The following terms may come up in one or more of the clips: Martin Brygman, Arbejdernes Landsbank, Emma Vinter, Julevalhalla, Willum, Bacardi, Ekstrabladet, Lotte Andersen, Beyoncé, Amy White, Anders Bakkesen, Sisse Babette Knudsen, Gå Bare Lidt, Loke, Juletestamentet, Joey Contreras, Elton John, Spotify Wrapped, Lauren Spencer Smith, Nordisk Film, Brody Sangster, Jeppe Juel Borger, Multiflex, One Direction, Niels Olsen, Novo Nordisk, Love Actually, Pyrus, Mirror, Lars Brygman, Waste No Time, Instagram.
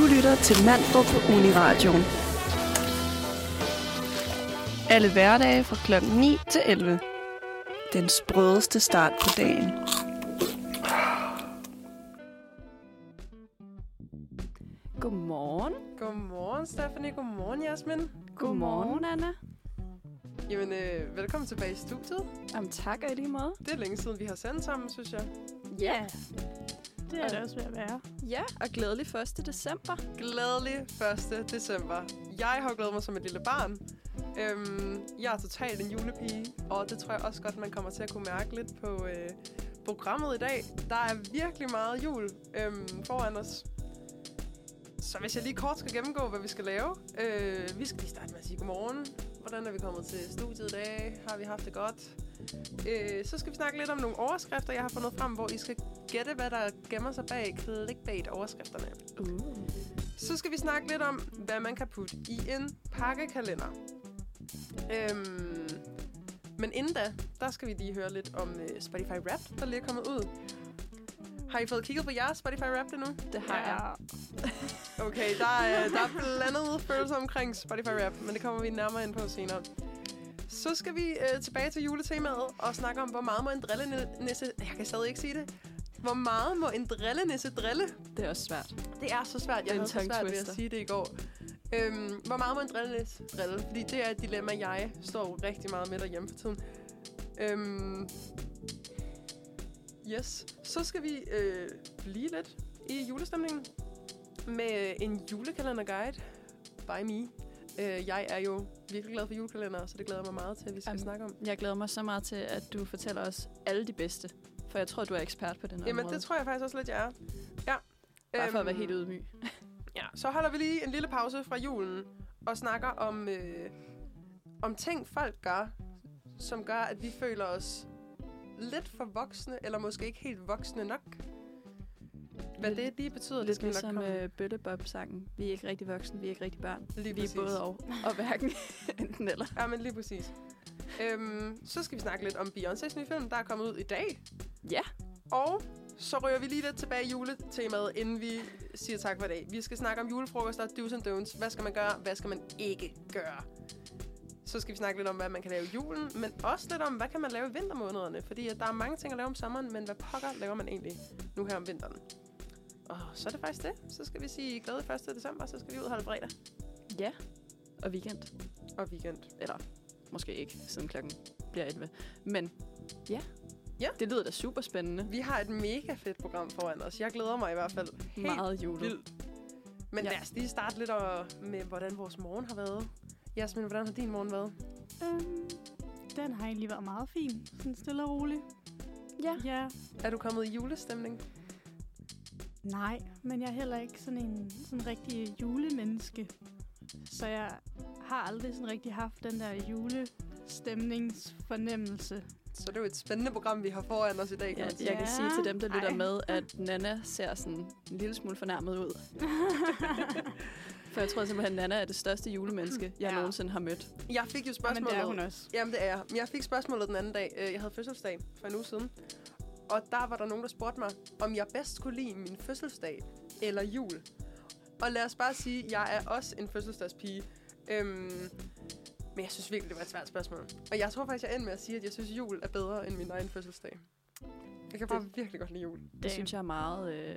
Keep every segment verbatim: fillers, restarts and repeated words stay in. Du lytter til Manfred på Uni Radio. Alle hverdage fra klokken ni til elleve. Den sprødeste start på dagen. Godmorgen. Godmorgen, Stephanie. Godmorgen, Jasmin. Godmorgen, Anna. Jamen, øh, velkommen tilbage i studiet. Jamen, tak og i lige måde. Det er længe siden, vi har sendt sammen, synes jeg. Ja. Yeah. Det er det også ved at være. Ja, og glædelig første december. Glædelig første december. Jeg har glædet mig som et lille barn. Øhm, jeg er totalt en julepige, og det tror jeg også godt, man kommer til at kunne mærke lidt på øh, programmet i dag. Der er virkelig meget jul øhm, foran os. Så hvis jeg lige kort skal gennemgå, hvad vi skal lave. Øh, vi skal lige starte med at sige godmorgen. Hvordan er vi kommet til studiet i dag? Har vi haft det godt? Øh, så skal vi snakke lidt om nogle overskrifter, jeg har fundet frem, hvor I skal gætte, hvad der gemmer sig bag clickbait-overskrifterne. Uh. Så skal vi snakke lidt om, hvad man kan putte i en pakkekalender. Øhm, men inden da, der skal vi lige høre lidt om uh, Spotify Wrapped, der lige er kommet ud. Har I fået kigget på jeres Spotify Wrapped endnu? Det har jeg. Ja. Okay, der er, der er blandet følelser omkring Spotify Wrapped, men det kommer vi nærmere ind på senere. Så skal vi øh, tilbage til juletemaet og snakke om, hvor meget må en drillenisse... Jeg kan stadig ikke sige det. Hvor meget må en drillenisse drille? Det er også svært. Det er så svært. Jeg havde så svært ved at sige det i går. Øhm, hvor meget må en drillenisse drille? Fordi det er et dilemma, jeg står rigtig meget med derhjemme for tiden. Øhm, yes. Så skal vi øh, blive lidt i julestemningen med en julekalenderguide by me. Jeg er jo virkelig glad for julekalender, så det glæder mig meget til, at vi skal um, snakke om. Jeg glæder mig så meget til, at du fortæller os alle de bedste, for jeg tror, du er ekspert på den her. Jamen, område. Det tror jeg faktisk også lidt, jeg er. Ja. Bare um, for at være helt ydmyg. Ja, så holder vi lige en lille pause fra julen og snakker om, øh, om ting, folk gør, som gør, at vi føler os lidt for voksne, eller måske ikke helt voksne nok. Hvad det lige betyder, det skal vi nok komme. Lidt ligesom Bøttebob-sangen. Vi er ikke rigtig voksne, vi er ikke rigtig børn. Lige vi præcis. Er både og, og hverken enten eller. Ja, men lige præcis. Øhm, så skal vi snakke lidt om Beyoncés nye film, der er kommet ud i dag. Ja. Og så rører vi lige lidt tilbage i juletemaet, inden vi siger tak for i dag. Vi skal snakke om julefrokoster, do's and don'ts. Hvad skal man gøre, hvad skal man ikke gøre? Så skal vi snakke lidt om, hvad man kan lave i julen, men også lidt om, hvad kan man lave i vintermånederne? Fordi at der er mange ting at lave om sommeren, men hvad pokker laver man egentlig nu her om vinteren? Og så er det faktisk det. Så skal vi sige glæde første december, så skal vi ud og holde fredag. Ja, og weekend. Og weekend. Eller måske ikke, siden klokken bliver elleve. Men ja, ja. Det lyder da super spændende. Vi har et mega fedt program foran os. Jeg glæder mig i hvert fald helt meget julet. Vildt. Men ja. Lad os lige starte lidt med, hvordan vores morgen har været. Jasmin, hvordan har din morgen været? Øhm, den har egentlig været meget fin. Sådan stille og rolig. Ja. ja. Er du kommet i julestemning? Nej, men jeg er heller ikke sådan en sådan rigtig julemenneske. Så jeg har aldrig sådan rigtig haft den der julestemningsfornemmelse. Så det er jo et spændende program, vi har foran os i dag. Ja, jeg ja. kan sige til dem, der lytter Ej. med, at Nana ser sådan en lille smule fornærmet ud. For jeg tror simpelthen, at Nana er det største julemenneske, jeg ja. nogensinde har mødt. Jeg fik jo spørgsmålet. Men det er hun også. Jamen, det er jeg. Jeg fik spørgsmålet den anden dag. Jeg havde fødselsdag for en uge siden. Og der var der nogen, der spurgte mig, om jeg bedst kunne lide min fødselsdag eller jul. Og lad os bare sige, at jeg er også en fødselsdagspige. Øhm, men jeg synes virkelig, det var et svært spørgsmål. Og jeg tror faktisk, jeg endte med at sige, at jeg synes, at jul er bedre end min egen fødselsdag. Jeg kan det, bare virkelig godt lide jul. Det, det synes jeg er meget øh,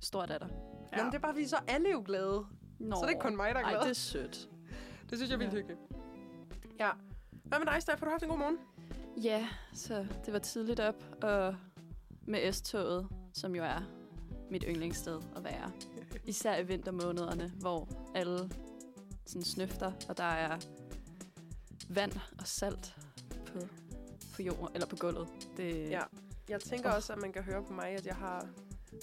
stort af dig. Ja. Jamen, det er bare, fordi så alle er jo glade. Nå, så det er ikke kun mig, der er glad. Ej, det er sødt. Det synes jeg er vildt ja. hyggeligt. Ja. Hvad med dig, Steph? Har du haft en god morgen? Ja, så det var tidligt op, og med S-toget, som jo er mit yndlingssted at være. Især i vintermånederne, hvor alle sådan snøfter, og der er vand og salt på, på jorden, eller på gulvet. Det, ja, jeg tænker oh. også, at man kan høre på mig, at jeg har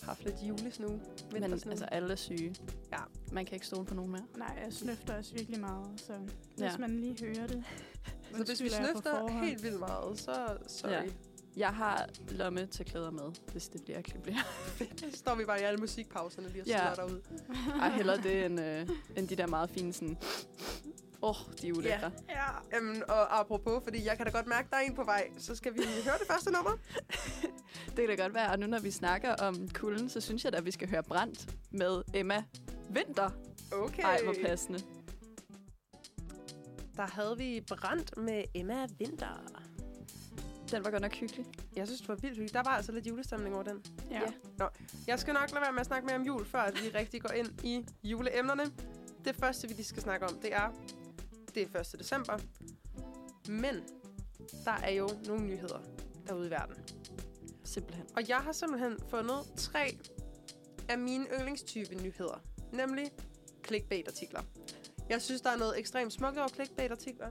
haft lidt julesnue. Men altså, alle er syge. Ja. Man kan ikke stole på nogen mere. Nej, jeg snøfter også virkelig meget, så hvis ja. man lige hører det. Så hvis vi snøfter helt vildt meget, så sorry. Ja. Jeg har lomme til klæder med, hvis det bliver klip. Så står vi bare i alle musikpauserne lige og ja. slår derud. Ej, hellere det end, øh, end de der meget fine sådan... Åh, oh, de er ulækre. Ja, ja. Øhm, og apropos, fordi jeg kan da godt mærke, at der er en på vej, så skal vi høre det første nummer. Det kan da godt være, og nu når vi snakker om kulden, så synes jeg da, at vi skal høre Brandt med Emma Vinter. Okay. Ej, hvor passende. Der havde vi Brandt med Emma Vinter. Den var godt nok hyggelig. Jeg synes, det var vildt hyggeligt. Der var altså lidt julestemning over den. Ja. ja. Nå, jeg skal nok lade være med at snakke mere om jul, før at vi rigtig går ind i juleemnerne. Det første, vi lige skal snakke om, det er, det er første december. Men der er jo nogle nyheder derude i verden. Simpelthen. Og jeg har simpelthen fundet tre af mine yndlingstype nyheder. Nemlig clickbait-artikler. Jeg synes, der er noget ekstremt smukt over clickbait-artikler.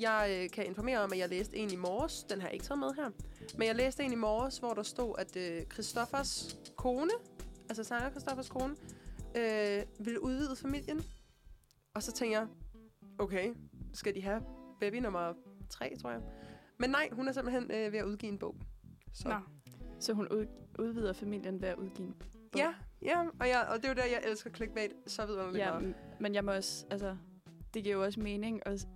Jeg øh, kan informere om, at jeg læste en i morges. Den har jeg ikke taget med her. Men jeg læste en i morges, hvor der stod, at øh, Christoffers kone, altså sanger Christoffers kone, øh, ville udvide familien. Og så tænker jeg, okay, skal de have baby nummer tre, tror jeg. Men nej, hun er simpelthen øh, ved at udgive en bog. Så, Nå. så hun ud, udvider familien ved at udgive en bog? Ja, ja, og, jeg, og det er jo der, jeg elsker clickbait, så ved man lidt ja, meget. Men jeg må også, altså, det giver jo også mening at,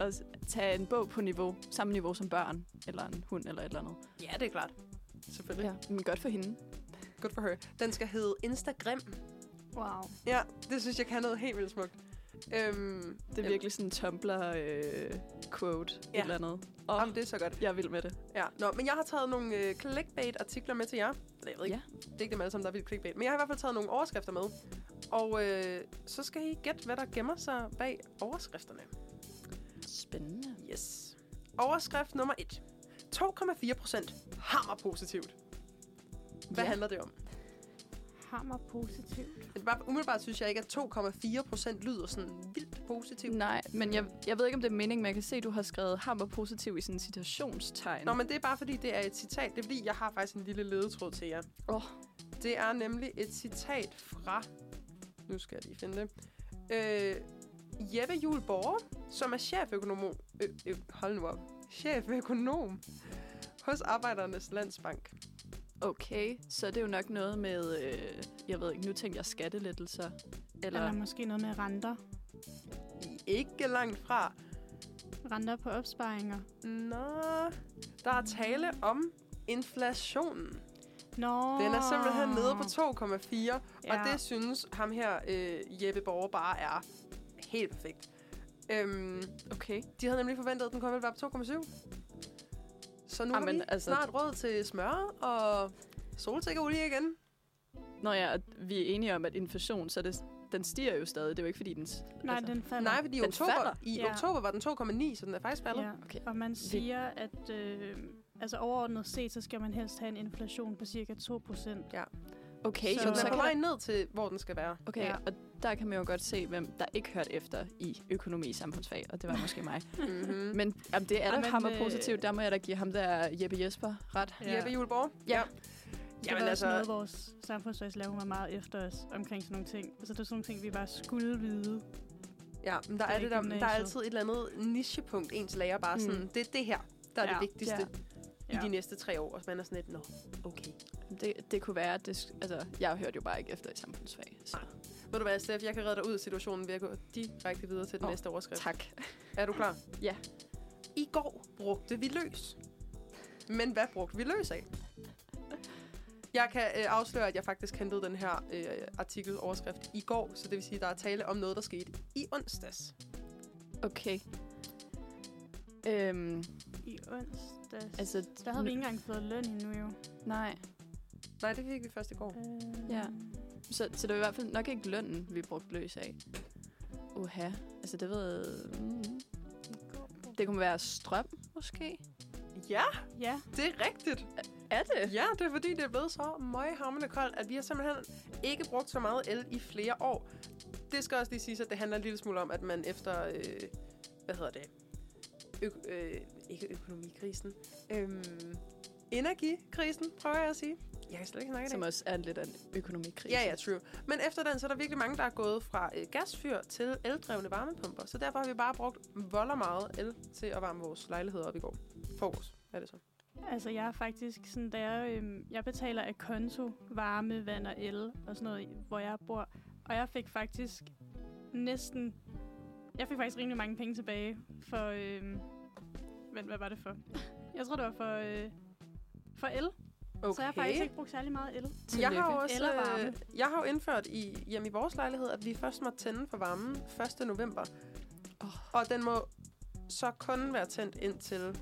at tage en bog på niveau, samme niveau som børn, eller en hund, eller et eller andet. Ja, det er klart. Selvfølgelig. Ja, men godt for hende. Godt for her. Den skal hedde Instagram. Wow. Ja, det synes jeg kan noget helt vildt smukt. Øhm, det er virkelig sådan en Tumblr-quote, øh, ja. eller andet. Og jamen, det er så godt. Jeg vil med det. Ja. Nå, men jeg har taget nogle øh, clickbait-artikler med til jer. Jeg ved ikke, ja. Det er ikke dem alle sammen, der er vildt clickbait. Men jeg har i hvert fald taget nogle overskrifter med. Og øh, så skal I gætte, hvad der gemmer sig bag overskrifterne. Spændende. Yes. Overskrift nummer et. to komma fire procent hammerpositivt. Hvad ja. handler det om? Hammer positivt. Det bare, umiddelbart synes jeg ikke, at to komma fire procent lyder sådan vildt positivt. Nej, men jeg, jeg ved ikke, om det er meningen, men jeg kan se, at du har skrevet hammer positiv i sådan en citationstegn. Nå, men det er bare, fordi det er et citat. Det er, fordi jeg har faktisk en lille ledetråd til jer. Oh. Det er nemlig et citat fra... Nu skal jeg lige finde det. Øh, Jeppe Juel Borger, som er cheføkonom... Øh, øh, hold nu op. Cheføkonom hos Arbejdernes Landsbank. Okay, så det er jo nok noget med, øh, jeg ved ikke, nu tænker jeg skattelettelser. Eller, eller måske noget med renter. Ikke langt fra. Renter på opsparinger. Nå, der er tale om inflationen. Nå. Den er simpelthen nede på to komma fire, ja. Og det synes ham her, øh, Jeppe Borger, bare er helt perfekt. Øhm, okay. De havde nemlig forventet, at den kom vel være på to komma syv. Så nu Amen, har vi altså... snart råd til smør og solsikkeolie igen. Nå ja, og vi er enige om, at inflation, så det, den stiger jo stadig. Det er jo ikke, fordi den... Nej, altså... den falder. Nej, fordi den oktober, falder. i ja. oktober var den to komma ni, så den er faktisk faldet. Ja. Okay. Og man siger, at øh, altså overordnet set, så skal man helst have en inflation på cirka to procent. Ja. Okay, så, så den er på vej ned til, hvor den skal være. Okay, ja. Og der kan man jo godt se, hvem der ikke hørte efter i økonomi i samfundsfag, og det var måske mig. mm-hmm. Men jamen, det er da ja, hammerpositivt. Der må jeg da give ham der Jeppe Jesper ret. Ja. Jeppe Juel Borger? Ja. ja. Det var altså noget, vores samfundsfagslærer var meget efter os omkring sådan nogle ting. Altså det er sådan nogle ting, vi bare skulle vide. Ja, men der er, det der, der er altid et eller andet nichepunkt, ens lærer bare mm. sådan, det er det her, der er ja. det vigtigste. Ja. I ja. de næste tre år, og man er sådan lidt, nå, okay. Det, det kunne være, at det, altså, jeg hørte jo bare ikke efter i samfundsfag. Så. Nej. Ved du hvad, Steph, jeg kan redde dig ud af situationen ved at gå direkte videre til den oh, næste overskrift. Tak. Er du klar? Ja. I går brugte vi løs. Men hvad brugte vi løs af? Jeg kan øh, afsløre, at jeg faktisk hentede den her øh, artikeloverskrift i går, så det vil sige, at der er tale om noget, der skete i onsdags. Okay. Øhm... I onsdags. Altså, der havde vi ikke engang fået løn endnu, jo. Nej. Nej, det fik vi først i går. Øh... Ja. Så, så det var i hvert fald nok ikke lønnen, vi brugte løs af. Uha. Altså, det ved... Mm. Det kunne være strøm, måske? Ja. Ja. Det er rigtigt. Er det? Ja, det er fordi, det er blevet så møghamrende koldt, at vi har simpelthen ikke brugt så meget el i flere år. Det skal også lige siges, at det handler en lille smule om, at man efter... Øh, hvad hedder det? Ø- øh, ikke økonomikrisen. Øhm, energikrisen, prøver jeg at sige. Jeg kan slet ikke snakke i dag. Som også er lidt af en økonomikrise. Ja, ja, true. Men efter den, så er der virkelig mange, der er gået fra øh, gasfyr til eldrevne varmepumper. Så derfor har vi bare brugt vold og meget el til at varme vores lejligheder op i går. Forårs, er det så. Altså, jeg er faktisk sådan, da jeg, øh, jeg betaler af konto, varme, vand og el og sådan noget, hvor jeg bor. Og jeg fik faktisk næsten... Jeg fik faktisk rimelig mange penge tilbage for... Øh, vent, hvad var det for? Jeg tror, det var for, øh, for el. Okay. Så jeg har faktisk ikke brugt særlig meget el. Jeg har også, eller varme. Jeg har jo indført i, hjemme i vores lejlighed, at vi først må tænde for varmen første november. Oh. Og den må så kun være tændt indtil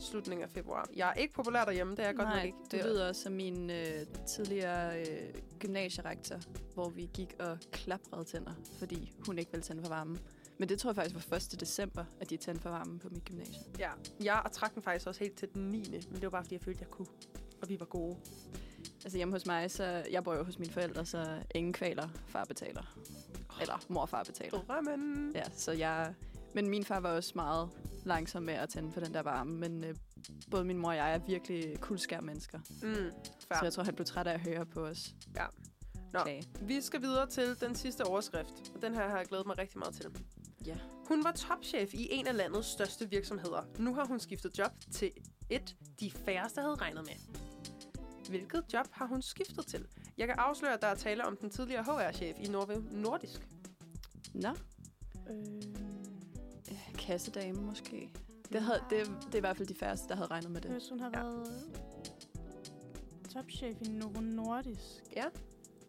slutningen af februar. Jeg er ikke populær derhjemme, det er jeg godt nok ikke. Nej, det lyder også som min øh, tidligere øh, gymnasierektor, hvor vi gik og klaprede tænder, fordi hun ikke ville tænde for varmen. Men det tror jeg faktisk var første december, at de tændte for varmen på mit gymnasie. Ja, jeg trak den faktisk også helt til den niende, men det var bare, fordi jeg følte, at jeg kunne. Og vi var gode. Altså hjemme hos mig, så jeg bor jo hos mine forældre, så ingen kvaler, far betaler. Oh. Eller mor og far betaler. Drømmen! Ja, så jeg... Men min far var også meget langsom med at tænde for den der varme, men øh, både min mor og jeg er virkelig kuldskær mennesker. Mm, så jeg tror, han blev træt af at høre på os. Ja. Nå, okay. Vi skal videre til den sidste overskrift, og den her har jeg glædet mig rigtig meget til. Ja. Hun var topchef i en af landets største virksomheder. Nu har hun skiftet job til et, de færreste havde regnet med. Hvilket job har hun skiftet til? Jeg kan afsløre, at der er tale om den tidligere H R-chef i Novo Nordisk. Nå. Øh... Kassedame måske. Det, havde, det, det er i hvert fald de færreste, der havde regnet med det. Hvis hun har ja. været topchef i Novo Nordisk. Ja.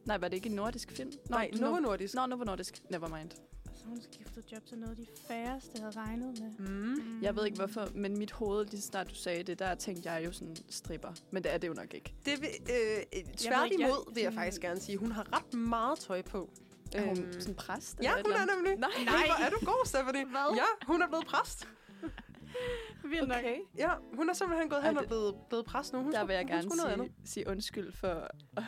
Nej, var det ikke en nordisk film? Nå, Nej, Novo Nordisk. Nå, Novo Nordisk. Nevermind. Så hun skiftede job til noget, de færreste havde regnet med. Mm. Mm. Jeg ved ikke hvorfor, men mit hoved, lige så snart du sagde det, der tænkte jeg jo sådan stripper. Men det er det jo nok ikke. Det vil, øh, tværtimod vil jeg faktisk gerne sige. Hun har ret meget tøj på. Er hun øhm. sådan præst? Ja, hun er nemlig. Nej. Nej. Hvor er du god, Stephanie? Hvad? Ja, hun er blevet præst. Vildt okay. Nok. Ja, hun er simpelthen gået hen og blevet, blevet præst nu. Hun der vil jeg gerne sige, sige undskyld for at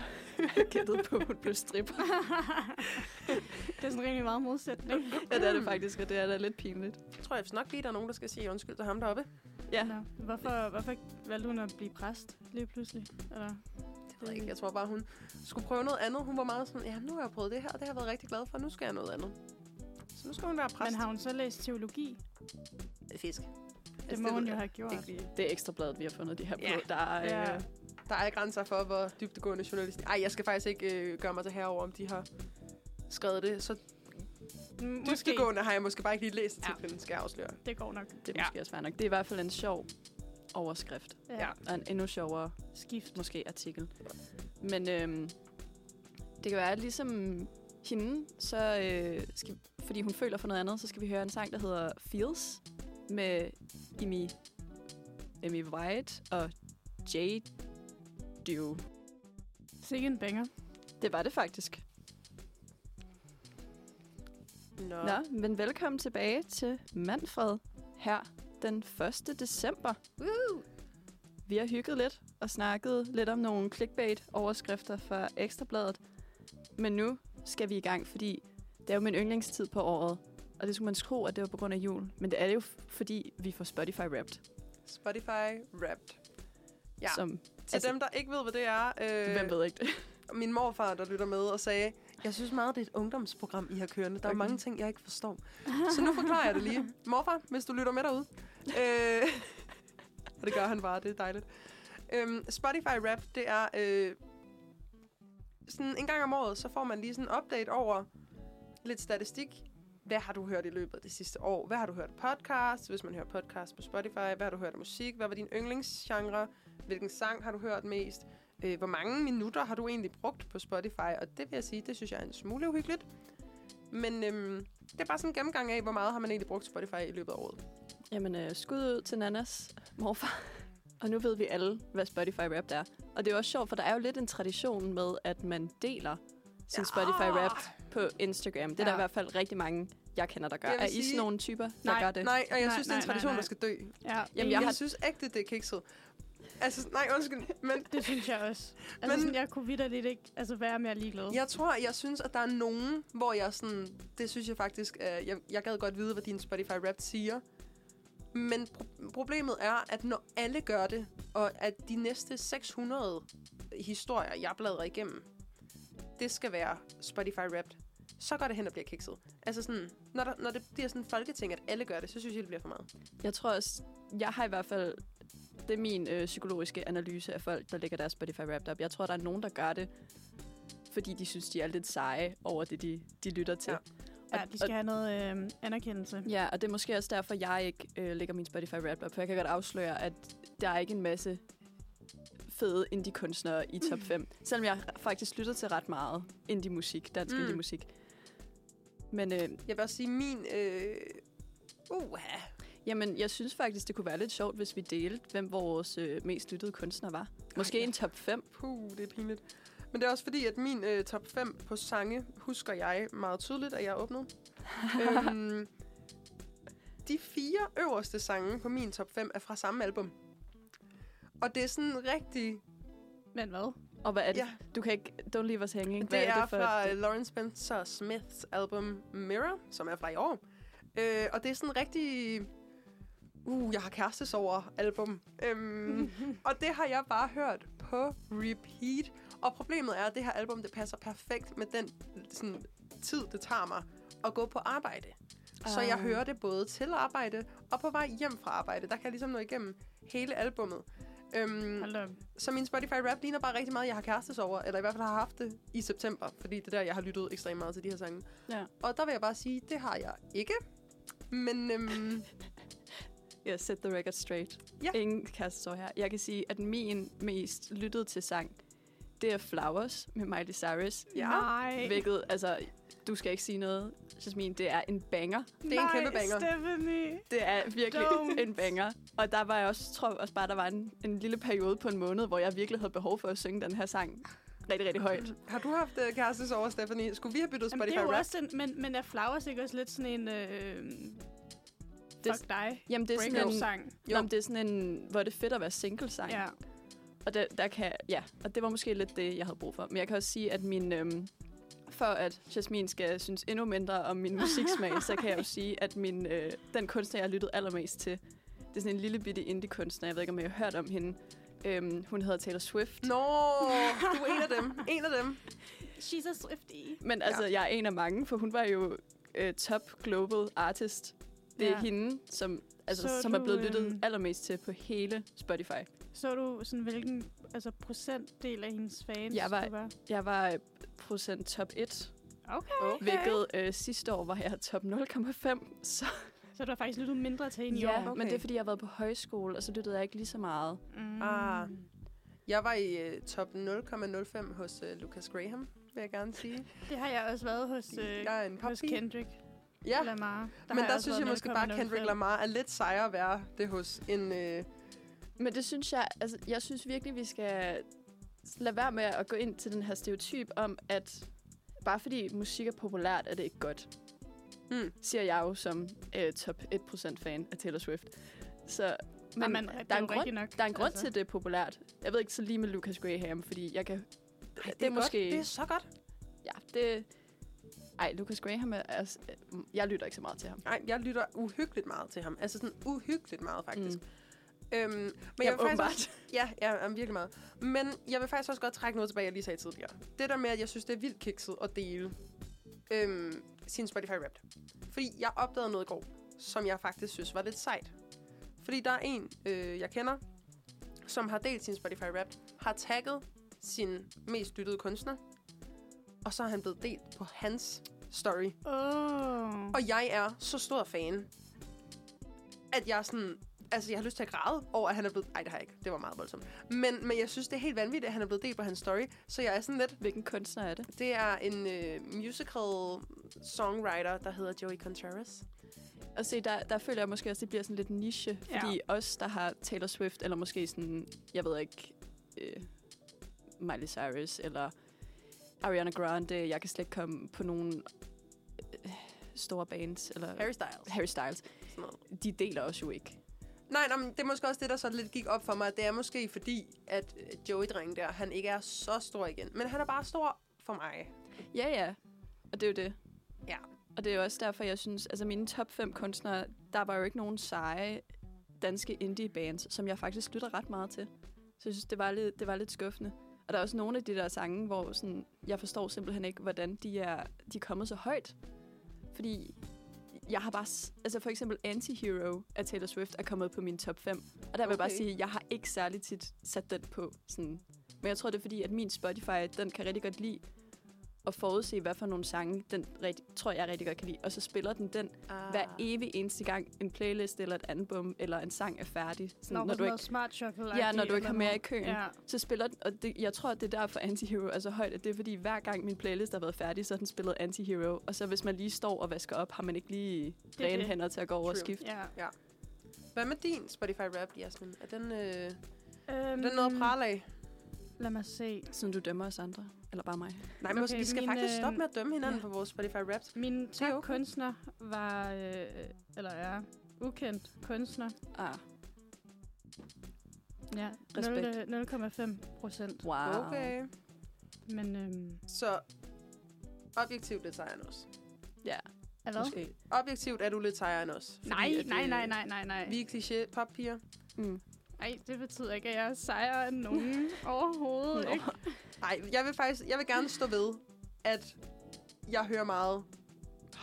have gættet på, at hun blev stripper. Det er sådan rimelig meget modsætning. Ja, det er det faktisk, og det er da lidt pinligt. Jeg tror jeg nok lige, der er nogen, der skal sige undskyld til ham deroppe. Ja. Nå, hvorfor, hvorfor valgte hun at blive præst lige pludselig? Eller? Det ved jeg ikke. Jeg tror bare, hun skulle prøve noget andet. Hun var meget sådan, ja, nu har jeg prøvet det her, og det har jeg været rigtig glad for. Nu skal jeg noget andet. Så nu skal hun være præst. Men har hun så læst teologi? Fisk. Det altså, må det, hun jo have gjort. Det, det er Ekstrabladet, vi har fundet det her på. Ja. Der, er, ja. øh, der er grænser for, hvor dybdegående journalister... Ej, jeg skal faktisk ikke øh, gøre mig til herover, om de har skrevet det. Så måske. Dybdegående har jeg måske bare ikke lige læst til, ja. Skal jeg afsløre. Det går nok. Det er ja. Måske også nok. Det er i hvert fald en sjov overskrift. Ja. Og en endnu sjovere skift, måske artikel. Men øh, det kan være, at ligesom hende, så, øh, skal, fordi hun føler for noget andet, så skal vi høre en sang, der hedder Feels, med Amy, Amy White og Jay Dew. Sikke en banger. Det var det faktisk. Nå. Nå, men velkommen tilbage til Manfred her den første december. Woo! Vi har hygget lidt og snakket lidt om nogle clickbait-overskrifter fra Ekstrabladet. Men nu skal vi i gang, fordi det er jo min yndlingstid på året. Og det skulle man tro, at det var på grund af jul. Men det er det jo, f- fordi vi får Spotify Wrapped. Spotify Wrapped. Ja, Som, til altså, dem, der ikke ved, hvad det er. Øh, hvem ved ikke det? Min morfar, der lytter med og sagde, jeg synes meget, det er et ungdomsprogram, I har kørende. Der okay. er mange ting, jeg ikke forstår. Så nu forklarer jeg det lige. Morfar, hvis du lytter med derude. Øh, og det gør han bare, det er dejligt. Øh, Spotify Wrapped, det er... Øh, sådan en gang om året, så får man lige sådan en update over lidt statistik. Hvad har du hørt i løbet af det sidste år? Hvad har du hørt podcast? Hvis man hører podcast på Spotify. Hvad har du hørt af musik? Hvad var din yndlingsgenre? Hvilken sang har du hørt mest? Øh, hvor mange minutter har du egentlig brugt på Spotify? Og det vil jeg sige, det synes jeg er en smule uhyggeligt. Men øhm, det er bare sådan en gennemgang af, hvor meget har man egentlig brugt Spotify i løbet af året. Jamen, øh, skud ud til Nannas morfar. Og nu ved vi alle, hvad Spotify Wrapped er. Og det er jo også sjovt, for der er jo lidt en tradition med, at man deler sin ja. Spotify Wrapped på Instagram. Det er ja. Der i hvert fald rigtig mange, jeg kender, der gør. Er I sådan nogle typer, der nej, gør det? Nej, og jeg nej, synes, nej, det er en tradition, nej, nej. Der skal dø. Ja. Jamen, jeg, jeg har... synes ægte, det er kikset. Altså, nej, undskyld. Men... det synes jeg også. Altså, men... sådan, jeg kunne vitterligt ikke altså, være mere ligeglad. Jeg tror, jeg synes, at der er nogen, hvor jeg sådan... Det synes jeg faktisk... Uh, jeg, jeg gad godt vide, hvad din Spotify Wrapped siger. Men pro- problemet er, at når alle gør det, og at de næste seks hundrede historier, jeg bladrer igennem, det skal være Spotify Wrapped, så går det hen og bliver kikset. Altså sådan, når, der, når det bliver sådan en folketing, at alle gør det, så synes jeg, det bliver for meget. Jeg tror også, jeg har i hvert fald, det er min øh, psykologiske analyse af folk, der lægger deres Spotify Wrapped op. Jeg tror, der er nogen, der gør det, fordi de synes, de er lidt seje over det, de, de lytter til. Ja. Ja, de skal have noget øh, anerkendelse. Ja, og det er måske også derfor, jeg ikke øh, lægger min Spotify Wrapped op, for jeg kan godt afsløre, at der er ikke en masse fede indie-kunstnere i top fem. Mm. Selvom jeg faktisk lytter til ret meget indie-musik, dansk mm. indie-musik. Men, øh, jeg vil også sige, min... Øh, uh, jamen, jeg synes faktisk, det kunne være lidt sjovt, hvis vi delte, hvem vores øh, mest lyttede kunstner var. Måske Ej, en top fem. Puh, det er pinligt. Men det er også fordi, at min øh, top fem på sange husker jeg meget tydeligt, at jeg åbnede. øhm, de fire øverste sange på min top fem er fra samme album. Og det er sådan rigtig... Men hvad? Og hvad er det? Ja. Du kan ikke... Don't leave us hanging. Det er, er det for fra et... Lauren Spencer Smiths album Mirror, som er fra i år. Øh, og det er sådan rigtig... Uh, jeg har kærestesover-album. Øhm, og det har jeg bare hørt på repeat. Og problemet er, at det her album, det passer perfekt med den sådan, tid, det tager mig at gå på arbejde. Uh. Så jeg hører det både til arbejde og på vej hjem fra arbejde. Der kan jeg ligesom nå igennem hele albummet. Øhm, så min Spotify Wrapped ligner bare rigtig meget, jeg har kærestesover. Eller i hvert fald har haft det i september. Fordi det er der, jeg har lyttet ekstremt meget til de her sange. Ja. Og der vil jeg bare sige, det har jeg ikke. Men... Øhm, Ja, yeah, set the record straight. Yeah. Ingen kærestesover her. Jeg kan sige, at min mest lyttede til sang, det er Flowers med Miley Cyrus. Ja. Nej. Hvilket, altså, du skal ikke sige noget, Jasmine. Det er en banger. Det er Nej, en kæmpe banger. Stephanie. Det er virkelig Don't. en banger. Og der var jeg også, tror også bare, der var en, en lille periode på en måned, hvor jeg virkelig havde behov for at synge den her sang rigtig, rigtig højt. Har du haft uh, kærestesover, Stephanie? Skulle vi have byttet Spotify Rap? Men, men er Flowers ikke også lidt sådan en... Øh, Det, Fuck dig. Jamen, det er sådan en sang. Jamen, det er sådan en, hvor det er fedt at være single-sang. Ja. Og, der, der kan, ja. og det var måske lidt det, jeg havde brug for. Men jeg kan også sige, at min, øhm, for at Jasmine skal synes endnu mindre om min musiksmag, så kan jeg jo sige, at min, øh, den kunstner, jeg har lyttet allermest til, det er sådan en lille bitte indie-kunstner. Jeg ved ikke, om jeg har hørt om hende. Øhm, hun hedder Taylor Swift. Nå, du er en af dem. En af dem. She's a Swiftie. Men altså, ja. jeg er en af mange, for hun var jo øh, top global artist. Det er ja. hende, som, altså, som du, er blevet lyttet øh, allermest til på hele Spotify. Så du sådan, hvilken altså, procentdel af hendes fans jeg var, du var? Jeg var procent top et. Okay. okay. Hvilket øh, sidste år var jeg top nul komma fem. Så, så du har faktisk lyttet mindre til hende i ja, år? Okay. Men det er, fordi jeg har været på højskole, og så lyttede jeg ikke lige så meget. Mm. Ah. Jeg var i øh, top nul komma nul fem hos øh, Lucas Graham, vil jeg gerne sige. Det har jeg også været hos, øh, hos Kendrick. Ja, Lamar. Der men der synes jeg måske bare, at Kendrick Lamar er lidt sejere at være det hos en... Øh... Men det synes jeg... Altså, jeg synes virkelig, vi skal lade være med at gå ind til den her stereotyp om, at bare fordi musik er populært, er det ikke godt. Mm. Siger jeg jo som øh, top en procent fan af Taylor Swift. Så... Men, men der, er en grund, nok, der er en grund altså. til, det er populært. Jeg ved ikke så lige med Lucas Graham, fordi jeg kan... Ej, det, det er måske... Godt. Det er så godt. Ja, det... Ej, Lucas Graham, altså, jeg lytter ikke så meget til ham. Nej, jeg lytter uhyggeligt meget til ham. Altså sådan uhyggeligt meget, faktisk. Mm. Øhm, men ja, jeg vil faktisk, ja, ja, virkelig meget. Men jeg vil faktisk også godt trække noget tilbage, jeg lige sagde tidligere. Det der med, at jeg synes, det er vildt kikset at dele øhm, sin Spotify Wrapped. Fordi jeg opdagede noget i går, som jeg faktisk synes var lidt sejt. Fordi der er en, øh, jeg kender, som har delt sin Spotify Wrapped, har tagget sin mest lyttede kunstner, og så er han blevet delt på hans story. Oh. Og jeg er så stor fan, at jeg sådan... Altså, jeg har lyst til at græde over, at han er blevet... Ej, det har jeg ikke. Det var meget voldsomt. Men, men jeg synes, det er helt vanvittigt, at han er blevet delt på hans story. Så jeg er sådan lidt... Hvilken kunstner er det? Det er en uh, musical songwriter, der hedder Joey Contreras. Og se, der, der føler jeg måske også, det bliver sådan lidt niche. Fordi ja. os, der har Taylor Swift, eller måske sådan... Jeg ved ikke... Øh, Miley Cyrus, eller... Ariana Grande, jeg kan slet ikke komme på nogen øh, store bands. Eller Harry Styles. Harry Styles. De deler også jo ikke. Nej, nej, men det er måske også det, der så lidt gik op for mig. Det er måske fordi, at Joey-drengen der, han ikke er så stor igen. Men han er bare stor for mig. Ja, ja. Og det er jo det. Ja. Og det er jo også derfor, jeg synes, altså mine top fem kunstnere, der var jo ikke nogen seje danske indie-bands, som jeg faktisk lytter ret meget til. Så jeg synes, det var lidt, det var lidt skuffende. Og der er også nogle af de der sange, hvor sådan, jeg forstår simpelthen ikke, hvordan de er, de er kommet så højt. Fordi jeg har bare... Altså for eksempel Anti-Hero af Taylor Swift er kommet på min top fem. Og der vil okay. jeg bare sige, at jeg har ikke særlig tit sat den på. Sådan. Men jeg tror, det er fordi, at min Spotify, den kan rigtig godt lide og forudse, hvad for nogle sange, den rigtig, tror jeg rigtig godt kan lide. Og så spiller den den ah. hver evig eneste gang, en playlist eller et album, eller en sang er færdig. Sådan, når, når du ikke, smart ja, når du ikke har mere i køen. Ja. Så spiller den, og det, jeg tror, det er derfor Anti-Hero er så højt, at det er fordi, hver gang min playlist har været færdig, så har den spillet Anti-Hero. Og så hvis man lige står og vasker op, har man ikke lige rene hænder til at gå over True. og skifte. Ja. Ja. Hvad med din Spotify Wrapped, Jasmin? Er den, øh, um, er den noget at prale af? Lad mig se. Sådan du dømmer os andre? Eller bare mig? Nej, men okay, måske, vi skal min, faktisk stoppe med at dømme hinanden ja. på vores Spotify Wrapped. Min top okay. kunstner var, øh, eller er, ukendt kunstner. Ah. Ja, nul komma fem procent. Wow. Okay. Men, øhm, så objektivt lidt sejere end os. Ja. Eller? Måske. Objektivt er du lidt sejere end os. Nej, nej, nej, nej, nej, nej. Vi er kliché pappiger. Mm. Nej, det betyder ikke, at jeg er sejere end nogen overhovedet. Ikke? Nej, jeg vil faktisk, jeg vil gerne stå ved, at jeg hører meget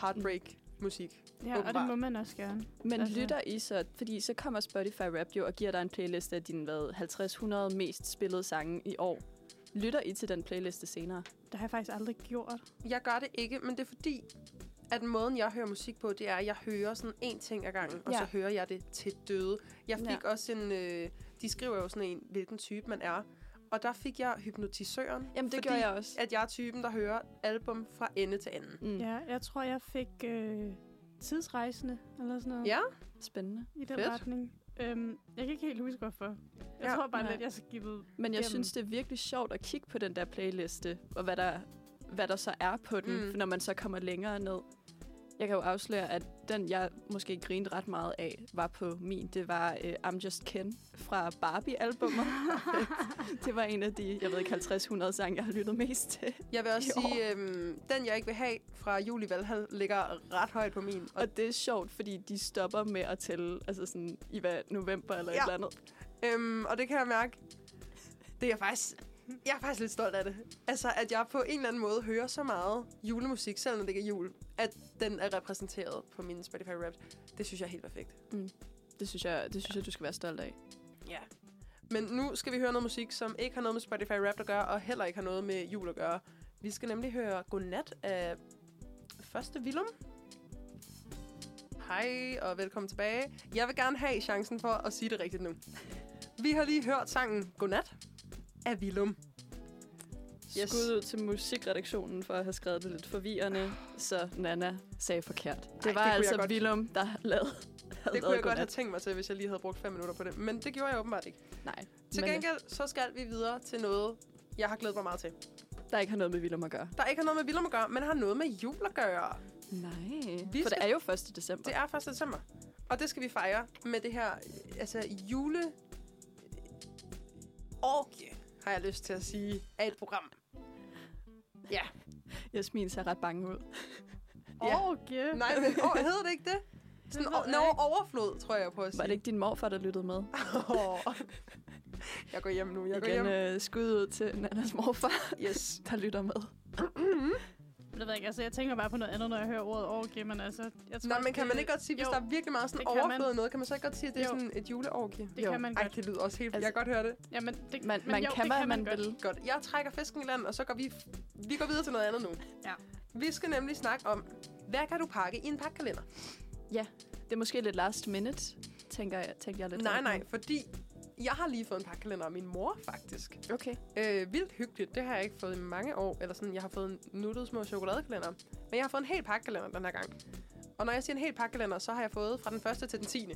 heartbreak-musik. Ja, åbenbart. Og det må man også gerne. Men altså. lytter I så, fordi så kommer Spotify Wrapped jo og giver dig en playlist af dine hvad, halvtreds til hundrede mest spillede sange i år. Lytter I til den playliste senere? Det har jeg faktisk aldrig gjort. Jeg gør det ikke, men det er fordi, at måden, jeg hører musik på, det er, at jeg hører sådan én ting ad gangen, og ja. så hører jeg det til døde. Jeg fik ja. også en... Øh, de skriver jo sådan en, hvilken type man er. Og der fik jeg hypnotisøren. Jamen, det fordi, gjorde jeg også. At jeg er typen, der hører album fra ende til anden. Mm. Ja, jeg tror, jeg fik øh, tidsrejsende, eller sådan noget. Ja. Spændende. I den Fedt. retning. Øhm, jeg kan ikke helt huske, hvorfor. Jeg ja. tror bare lidt, jeg skippede. Men jeg gennem. synes, det er virkelig sjovt at kigge på den der playliste, og hvad der, hvad der så er på den, mm. når man så kommer længere ned. Jeg kan jo afsløre, at den, jeg måske grinede ret meget af, var på min. Det var uh, I'm Just Ken fra Barbie-albummet. Det var en af de, jeg ved ikke, halvtreds til hundrede sange, jeg har lyttet mest til. Jeg vil også sige, øhm, den, jeg ikke vil have fra Julevalhalla, ligger ret højt på min. Og, og det er sjovt, fordi de stopper med at tælle altså sådan, i hvad, november eller ja. et eller andet. Øhm, og det kan jeg mærke. Det er jeg faktisk... Jeg er faktisk lidt stolt af det. Altså, at jeg på en eller anden måde hører så meget julemusik, selv når det ikke er jul, at den er repræsenteret på min Spotify Wrapped. Det synes jeg er helt perfekt. Mm. Det synes jeg, det synes jeg, du skal være stolt af. Ja. Men nu skal vi høre noget musik, som ikke har noget med Spotify Wrapped at gøre, og heller ikke har noget med jul at gøre. Vi skal nemlig høre Godnat af første Willum. Hej, og velkommen tilbage. Jeg vil gerne have chancen for at sige det rigtigt nu. Vi har lige hørt sangen Godnat af Willum. Yes. Skud ud til musikredaktionen for at have skrevet det lidt forvirrende, så Nana sagde forkert. Det Ej, var det altså Willum, der lavede havde Det kunne jeg godt have tænkt mig til, hvis jeg lige havde brugt fem minutter på det, men det gjorde jeg åbenbart ikke. Nej. Til gengæld, så skal vi videre til noget, jeg har glædet mig meget til. Der ikke har noget med Willum at gøre. Der ikke har noget med Willum at gøre, men har noget med jul at gøre. Nej, vi for skal... det er jo første december. Det er første december, og det skal vi fejre med det her altså jule... Orgie, har jeg lyst til at sige, af et program. Ja. Jasmin ser ret bange ud. ja. Orgie? Nej, men oh, hedder det ikke det? Sådan det o- noget overflod, tror jeg på at sige. Var det ikke din morfar, der lyttede med? Jeg går hjem nu, jeg Igen, går hjem. Øh, skud ud til Nannas morfar, yes. der lytter med. Det ved jeg ikke, altså jeg tænker bare på noget andet, når jeg hører ordet orgie, men altså... Jeg tror, Nå, men kan det, man ikke godt sige, hvis jo, der er virkelig meget sådan overflødet noget, kan man så ikke godt sige, at det jo. er sådan et juleorgie? Det jo. kan man godt. Ej, det lyder også helt... Altså, jeg kan godt høre det. Ja, men det, man, men man jo, kan man, man godt. Vil. Godt. Jeg trækker fisken i land, og så går vi, vi går videre til noget andet nu. Ja. Vi skal nemlig snakke om, hvad kan du pakke i en pakkalender? Ja, det er måske lidt last minute, tænker jeg, tænker jeg lidt. Nej, nej, fordi... Jeg har lige fået en pakkalender af min mor, faktisk. Okay. Øh, vildt hyggeligt. Det har jeg ikke fået i mange år. Eller sådan, jeg har fået en nuttet små chokoladekalender. Men jeg har fået en hel pakkalender den her gang. Og når jeg siger en hel pakkalender, så har jeg fået fra den første til den tiende.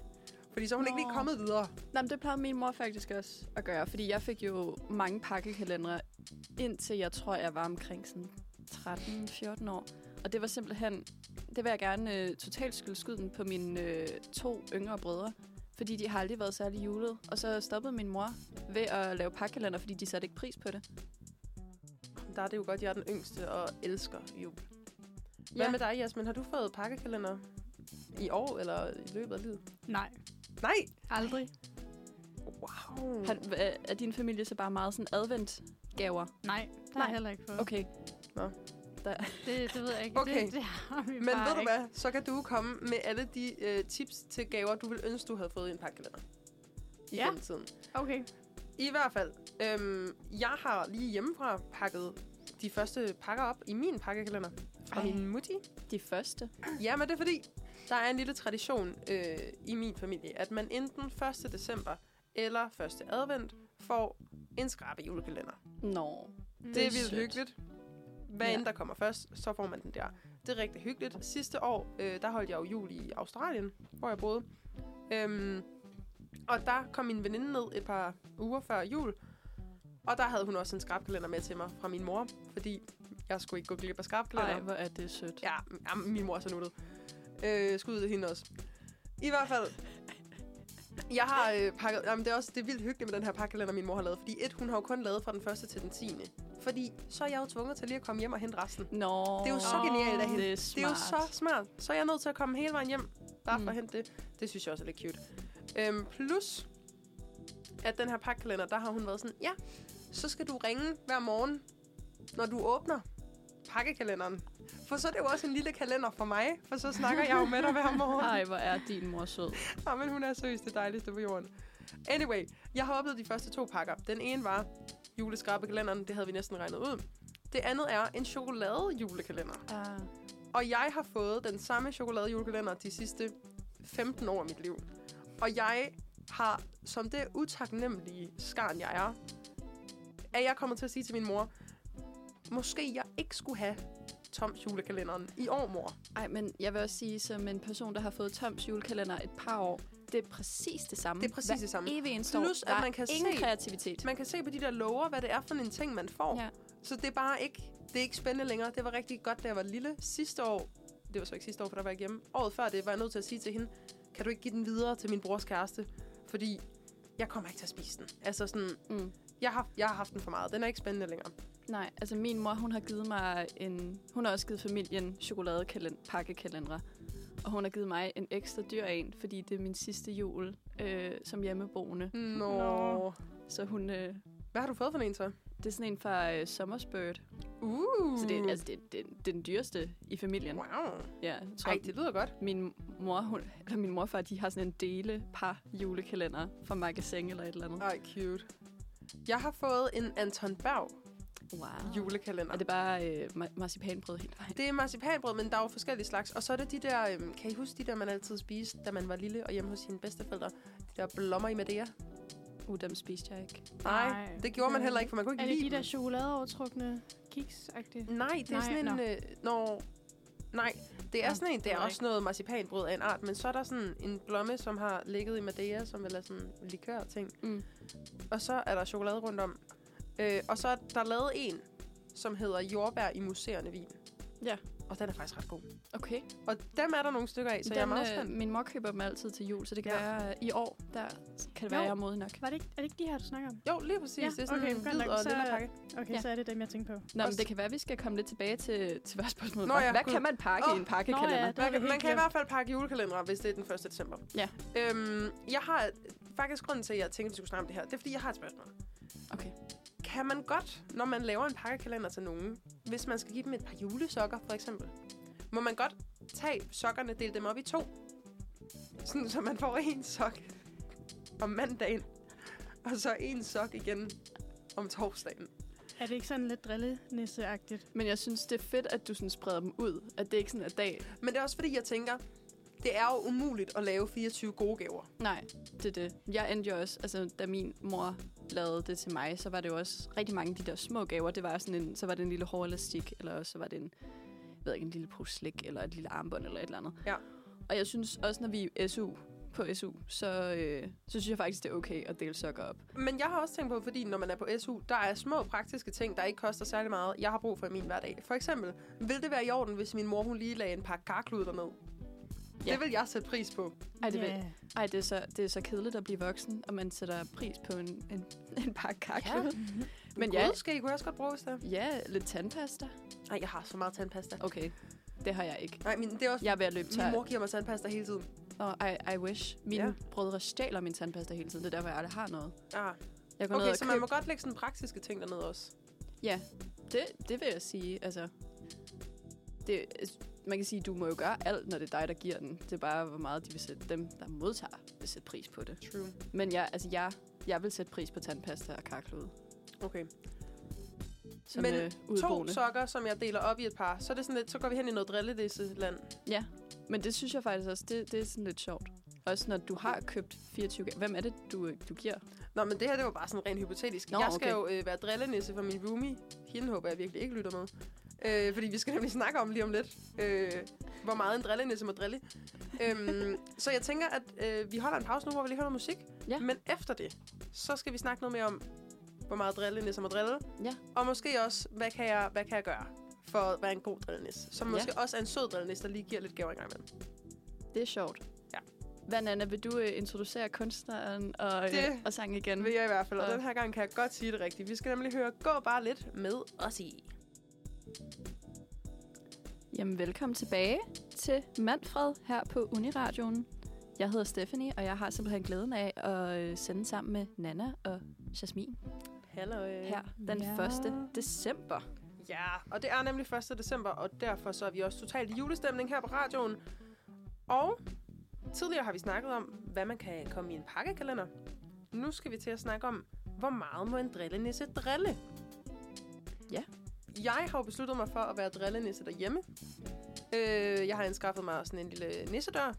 Fordi så er hun Nå. ikke lige kommet videre. Nej, men det plejede min mor faktisk også at gøre. Fordi jeg fik jo mange pakkekalendere, indtil jeg tror, jeg var omkring sådan tretten fjorten år. Og det var simpelthen... Det vil jeg gerne øh, totalt skyde skylden på mine øh, to yngre brødre. Fordi de har aldrig været særlig julet. Og så stoppede min mor ved at lave pakkalender, fordi de satte ikke pris på det. Der er det jo godt, jeg er den yngste og elsker jul. Hvad ja. med dig, Jasmin? Har du fået pakkekalender i år eller i løbet af livet? Nej. Nej? Aldrig. Wow. Har, er din familie så bare meget sådan adventgaver? Nej, der har jeg heller ikke fået. Okay. Nå. Der. Det, det ved jeg ikke. Okay. Det, det Men ved du hvad? Ikke. Så kan du komme med alle de øh, tips til gaver, du ville ønske, du havde fået i en pakkekalender. I ja. tiden. Okay. I hvert fald. Øhm, jeg har lige hjemmefra pakket de første pakker op i min pakkekalender. Fra Ej. Min mutti. De første? Ja, men det er fordi, der er en lille tradition øh, i min familie, at man enten første december eller første advent får en skrabe julekalender. Nå, det, det er vildt sødt. Hyggeligt. Hvad ja. End der kommer først, så får man den der. Det er rigtig hyggeligt. Sidste år, øh, der holdt jeg jo jul i Australien, hvor jeg boede. Øhm, og der kom min veninde ned et par uger før jul. Og der havde hun også en skrabkalender med til mig fra min mor, fordi jeg skulle ikke gå glip af skrabkalender. Ej, hvor er det sødt. Ja, ja min mor er så nuttet. Øh, skud ud til hende også. I hvert fald, jeg har øh, pakket... Jamen, det er også det er vildt hyggeligt med den her pakkekalender, min mor har lavet, fordi et, hun har jo kun lavet fra den første til den tiende. Fordi så er jeg jo tvunget til lige at komme hjem og hente resten. Nå, det er jo så genialt af hende. Det er smart. Det er jo så smart. Så er jeg nødt til at komme hele vejen hjem, bare for at hente det. Det synes jeg også er lidt cute. Øhm, plus, at den her pakkekalender, der har hun været sådan, ja, så skal du ringe hver morgen, når du åbner pakkekalenderen. For så er det jo også en lille kalender for mig, for så snakker jeg jo med dig hver morgen. Ej, hvor er din mor sød. Ja, men hun er seriøst det dejligste på jorden. Anyway, jeg har oplevet de første to pakker. Den ene var juleskrabbekalenderen, det havde vi næsten regnet ud. Det andet er en chokoladejulekalender. Ah. Og jeg har fået den samme chokoladejulekalender de sidste femten år af mit liv. Og jeg har, som det utaknemmelige skarn jeg er, at jeg kommer til at sige til min mor, måske jeg ikke skulle have Toms julekalenderen i år, mor. Ej, men jeg vil også sige, som en person, der har fået Toms julekalender et par år, det er præcis det samme. Det er præcis Hver det samme. Evig eneste år. Plus, at man kan ingen se, kreativitet. Man kan se på de der lover, hvad det er for en ting, man får. Ja. Så det er bare ikke, det er ikke spændende længere. Det var rigtig godt, da jeg var lille sidste år. Det var så ikke sidste år, for der var jeg hjemme. Året før det var jeg nødt til at sige til hende, kan du ikke give den videre til min brors kæreste? Fordi jeg kommer ikke til at spise den. Altså sådan, mm. jeg, har, jeg har haft den for meget. Den er ikke spændende længere. Nej, altså min mor, hun har givet mig en... Hun har også givet familien chokoladepakkekalendere. Og hun har givet mig en ekstra dyr en, fordi det er min sidste jul øh, som hjemmeboende. Nå. Nå. Så hun... Øh, Hvad har du fået for en så? Det er sådan en fra øh, Summersbird. Uh. Så det er, altså, det, det, det er den dyreste i familien. Wow. Ja, tror, Ej, det lyder godt. Min mor, hun, eller min morfar, de har sådan en dele par julekalender fra Magasin eller et eller andet. Ej, cute. Jeg har fået en Anton Berg. Wow. Julekalender. Er det bare øh, marcipanbrød hele vejen? Det er marcipanbrød, men der er jo forskellige slags. Og så er det de der, øh, kan I huske de der, man altid spiste, da man var lille og hjemme hos sine bedsteforældre? De der blommer i Madeira. Uh, dem spiste jeg ikke. Nej, Nej. det gjorde man heller ikke, for man kunne ikke lide dem. Er det de der chokoladeovertrukne kiks-agtige? Nej, det er Nej, sådan en... No. Øh, no. Nej, det er ja, sådan en, det er også noget marcipanbrød af en art, men så er der sådan en blomme, som har ligget i Madeira, som vel er sådan likør-ting. Mm. Og så er der chokolade rundt om. Øh, og så er der lavet en, som hedder jordbær i muserende vin. Ja. Og den er faktisk ret god. Okay. Og dem er der nogle stykker af, så den, jeg er meget spændt. Øh, min mor køber dem altid til jul, så det kan ja. være i år, der kan det være, jeg er modig nok. Var det ikke, er det ikke de her, du snakker om? Jo, lige præcis. Ja. Det er sådan okay, en hvid og så, lille pakke. Okay, ja. Så er det dem, jeg tænker på. Nå, men det kan være, vi skal komme lidt tilbage til, til vores spørgsmål. Nå, ja, Hvad kan man pakke oh. i en pakkekalender? Nå, ja, man kan, man kan i hvert fald pakke julekalendere, hvis det er den første december. Ja. Øhm, jeg har faktisk grunden til, at jeg tænkte, at vi skulle snakke om det her. Det er, fordi jeg har et spørgsmål. Okay. Kan man godt, når man laver en pakkekalender til nogen, hvis man skal give dem et par julesokker, for eksempel, må man godt tage sokkerne, dele dem op i to, sådan, så man får en sok om mandagen, og så en sok igen om torsdagen? Er det ikke sådan lidt drillenisse-agtigt? Men jeg synes, det er fedt, at du sådan spreder dem ud, at det ikke sådan er dag. Men det er også fordi, jeg tænker... Det er jo umuligt at lave fireogtyve gode gaver. Nej, det er det. Jeg endte jo også, altså da min mor lavede det til mig, så var det jo også rigtig mange af de der små gaver. Det var sådan en, så var det en lille hårelastik, eller også så var det en, jeg ved ikke, en lille pose slik, eller et lille armbånd, eller et eller andet. Ja. Og jeg synes også, når vi er S U, på S U, så, øh, så synes jeg faktisk, det er okay at dele sokker op. Men jeg har også tænkt på, fordi når man er på S U, der er små praktiske ting, der ikke koster særlig meget, jeg har brug for i min hverdag. For eksempel, ville det være i orden, hvis min mor hun lige lagde en pakke karkluder ned? Ja. Det vil jeg sætte pris på. Ej, det, yeah. Ej, det, er, så, det er så kedeligt at blive voksen, og man sætter pris på en, en, en pakke kakler. Ja. Ja. Rødske kunne jeg også godt bruges der. Ja, lidt tandpasta. Ej, jeg har så meget tandpasta. Okay, det har jeg ikke. Nej, men det er også... Jeg er ved at løbe tør. Min mor giver mig tandpasta hele tiden. Og oh, I, I wish. Mine ja. brødre stjæler min tandpasta hele tiden. Det er derfor, jeg aldrig har noget. Ah. Jeg går okay, ned så køb... man må godt lægge sådan praktiske ting dernede også. Ja, det, det vil jeg sige. Altså... Det... Man kan sige, at du må jo gøre alt, når det er dig, der giver den. Det er bare, hvor meget de vil sætte dem, der modtager, vil sætte pris på det. True. Men jeg, altså jeg, jeg vil sætte pris på tandpasta og karklude. Okay. Som, men øh, to sokker, som jeg deler op i et par, så er det sådan lidt, så går vi hen i noget drillenisseland. Ja, men det synes jeg faktisk også, det, det er sådan lidt sjovt. Også når du har købt fireogtyve... Hvem er det, du, du giver? Nå, men det her, det var bare sådan rent hypotetisk. Nå, jeg skal okay. jo øh, være drillenisse for min roomie. Hende håber jeg virkelig ikke lytter med. Øh, fordi vi skal nemlig snakke om lige om lidt, øh, hvor meget en drillenisse må drille. øhm, så jeg tænker, at øh, vi holder en pause nu, hvor vi lige holder musik. Ja. Men efter det, så skal vi snakke noget mere om, hvor meget drillenisser må drille. Ja. Og måske også, hvad kan jeg, hvad kan jeg gøre for at være en god drillenisse? Som måske ja. også er en sød drillenisse, der lige giver lidt gaver engang imellem. Det er sjovt. Hvad, Nanna, vil du øh, introducere kunstneren og, øh, og sang igen? Det vil jeg i hvert fald, og, og den her gang kan jeg godt sige det rigtigt. Vi skal nemlig høre Gå bare lidt med os i. Jamen, velkommen tilbage til Manfred her på Uni Radioen. Jeg hedder Stephanie, og jeg har simpelthen glæden af at sende sammen med Nanna og Jasmin. Hallo. Her den ja. første december. Ja, og det er nemlig første december, og derfor så er vi også totalt i julestemning her på radioen. Og tidligere har vi snakket om, hvad man kan komme i en pakkekalender. Nu skal vi til at snakke om, hvor meget må en drillenisse drille? Ja. Jeg har jo besluttet mig for at være drillenisse derhjemme. Øh, jeg har anskaffet mig sådan en lille nissedør,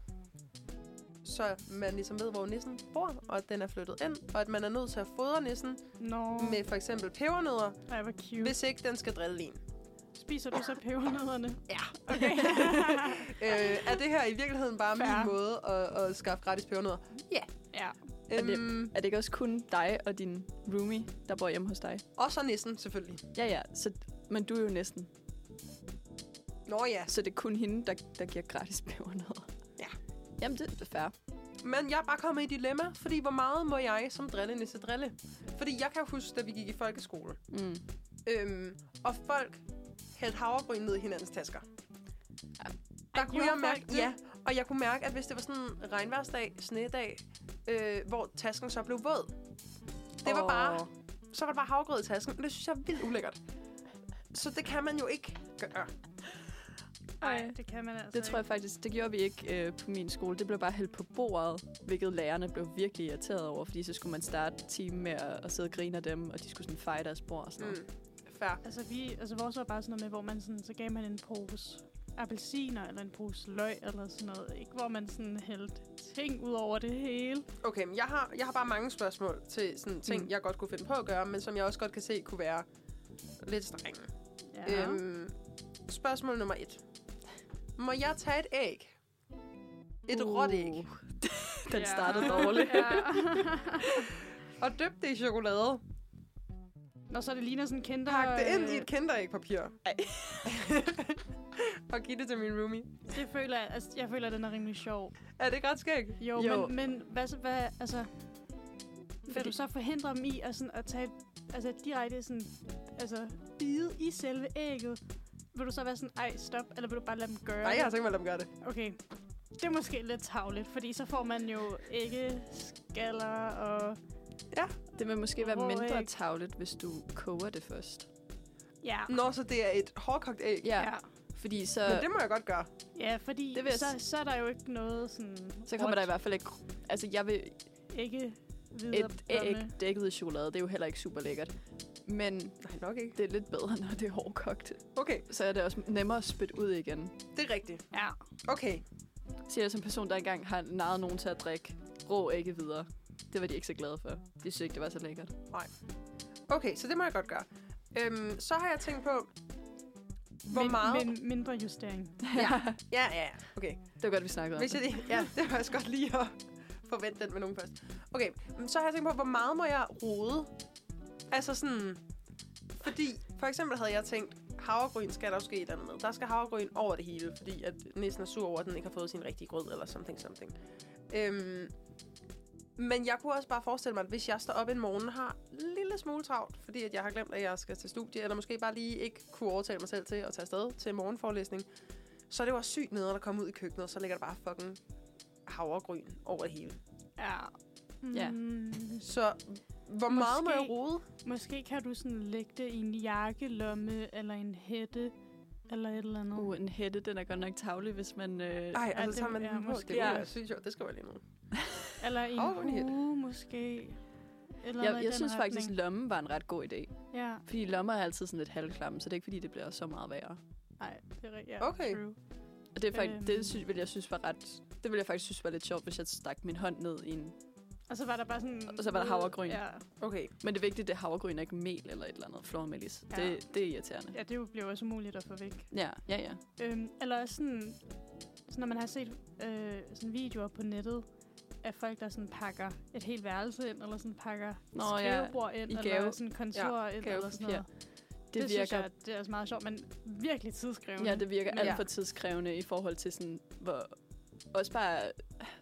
så man ligesom ved, hvor nissen bor, og at den er flyttet ind, og at man er nødt til at fodre nissen no. med for eksempel pebernødder, hvis ikke den skal drille en. Spiser du så pebernødderne? Ja. Okay. øh, er det her i virkeligheden bare Færre. min måde at, at skaffe gratis pebernødder? Yeah. Ja. Øhm, er, det, er det ikke også kun dig og din roomie, der bor hjemme hos dig? Og så næsten, selvfølgelig. Ja, ja. Så, men du er jo næsten. Nå ja. Så det er kun hende, der, der giver gratis pebernødder. Ja. Jamen, det, det er fair. Men jeg er bare kommet i dilemma, fordi hvor meget må jeg som drillenisse drille? Fordi jeg kan huske, da vi gik i folkeskole. Mm. Øhm, og folk hældte havregryn ned i hinandens tasker. Ja. Der kunne jeg mærke, ja, og jeg kunne mærke, at hvis det var sådan en regnværsdag, snedag, øh, hvor tasken så blev våd, det oh. var bare, så var det bare havregryn i tasken, og det synes jeg er vildt ulækkert. Så det kan man jo ikke gøre. Nej, det kan man altså Det tror jeg faktisk, det gjorde vi ikke øh, på min skole. Det blev bare hældt på bordet, hvilket lærerne blev virkelig irriteret over, fordi så skulle man starte timen med at, at sidde og grine af dem, og de skulle sådan feje deres bord og sådan noget. Mm. Fair. Altså, vi, altså vores var bare sådan noget med, hvor man sådan, så gav man en pose appelsiner, eller en pose løg, eller sådan noget, ikke? Hvor man sådan hældte ting ud over det hele. Okay, men jeg har, jeg har bare mange spørgsmål til sådan ting, mm. jeg godt kunne finde på at gøre, men som jeg også godt kan se kunne være lidt strenge. Ja. Øhm, spørgsmål nummer et. Må jeg tage et æg? Et uh. råt æg. Den ja. startede dårligt. Ja. Og døb det i chokolade. Og så det ligner sådan kinder... Pak det ind i et kinderægpapir. Og giv det til min roomie. Det føler jeg... Altså, jeg føler, den er rimelig sjov. Er det godt skægt? Jo, jo, men, men hvad så... Hvad, altså... Vil du så forhindre dem i at, sådan, at tage... Altså, direkte sådan... Altså, bide i selve ægget? Vil du så være sådan... Ej, stop. Eller vil du bare lade dem gøre det? Nej, jeg har tænkt mig at lade dem gøre det. Okay. Det er måske lidt tarveligt, fordi så får man jo æggeskaller og... Ja. Det vil måske være mindre tarveligt, hvis du koger det først. Ja. Nå, så det er et hårdkogt æg? Ja. ja. Fordi så... Men det må jeg godt gøre. Ja, fordi så, så er der jo ikke noget sådan... Så kommer der i hvert fald ikke... Altså, jeg vil... Ikke videre. Et æg dækket i chokolade, det er jo heller ikke super lækkert. Men nej, nok ikke. Det er lidt bedre, når det er hårdkogt. Okay. Så er det også nemmere at spytte ud igen. Det er rigtigt. Ja. Okay. Siger jeg som person, der engang har narret nogen til at drikke rå ægge videre. Det var de ikke så glade for. De synes ikke, det var så lækkert. Nej. Okay, så det må jeg godt gøre. Øhm, så har jeg tænkt på, hvor min, meget... Min, mindre justering. ja. ja, ja, okay. Det var godt, vi snakkede om Hvis jeg det. Ja, det var også godt lige at forvente den med nogen først. Okay, så har jeg tænkt på, hvor meget må jeg rode? Altså sådan... Fordi, for eksempel havde jeg tænkt, havregryn skal der jo ske et andet med. Der skal havregryn over det hele, fordi at næsten er sur over, at den ikke har fået sin rigtige grød, eller something, something. Øhm... Men jeg kunne også bare forestille mig, at hvis jeg står op en morgen og har en lille smule travlt, fordi at jeg har glemt, at jeg skal til studie, eller måske bare lige ikke kunne overtale mig selv til at tage afsted til morgenforelæsning, så er det jo også sygt nede, at komme ud i køkkenet, og så ligger der bare fucking havregryn over det hele. Ja. Ja. Mm. Så hvor måske, meget må jeg rode? Måske kan du sådan lægge det i en jakkelomme, eller en hætte, eller et eller andet. Uh, en hætte, den er godt nok tavlig, hvis man... Nej, øh, altså, altså tager man den ja, måske. Det, ja. Det skal jeg lige nu. Eller en uge, måske. Eller jeg jeg den synes retning. Faktisk, lommen var en ret god idé. Ja. Fordi lommer er altid sådan lidt halvklamme, så det er ikke fordi, det bliver så meget værre. Nej, det er ja, okay. True. Og det, er faktisk, øhm. det synes, vil jeg synes var ret... Det ville jeg faktisk synes var lidt sjovt, hvis jeg stak min hånd ned i en... Og så var der bare sådan... Og så var der havregryn. Ja. Okay. Men det vigtige, det er havregryn, ikke mel eller et eller andet flormelis. Ja. Det, det er irriterende. Ja, det bliver også umuligt at få væk. Ja, ja, ja. Øhm, eller også sådan, sådan... Når man har set øh, sådan videoer på nettet, af folk, der sådan pakker et helt værelse ind, eller sådan pakker Nå, skrivebord ja. ind, I eller gave. sådan kontor ja, ind, eller sådan noget. Det, det virker, synes jeg, det er også meget sjovt, men virkelig tidskrævende. Ja, det virker alt ja. for tidskrævende i forhold til sådan, hvor... Også bare,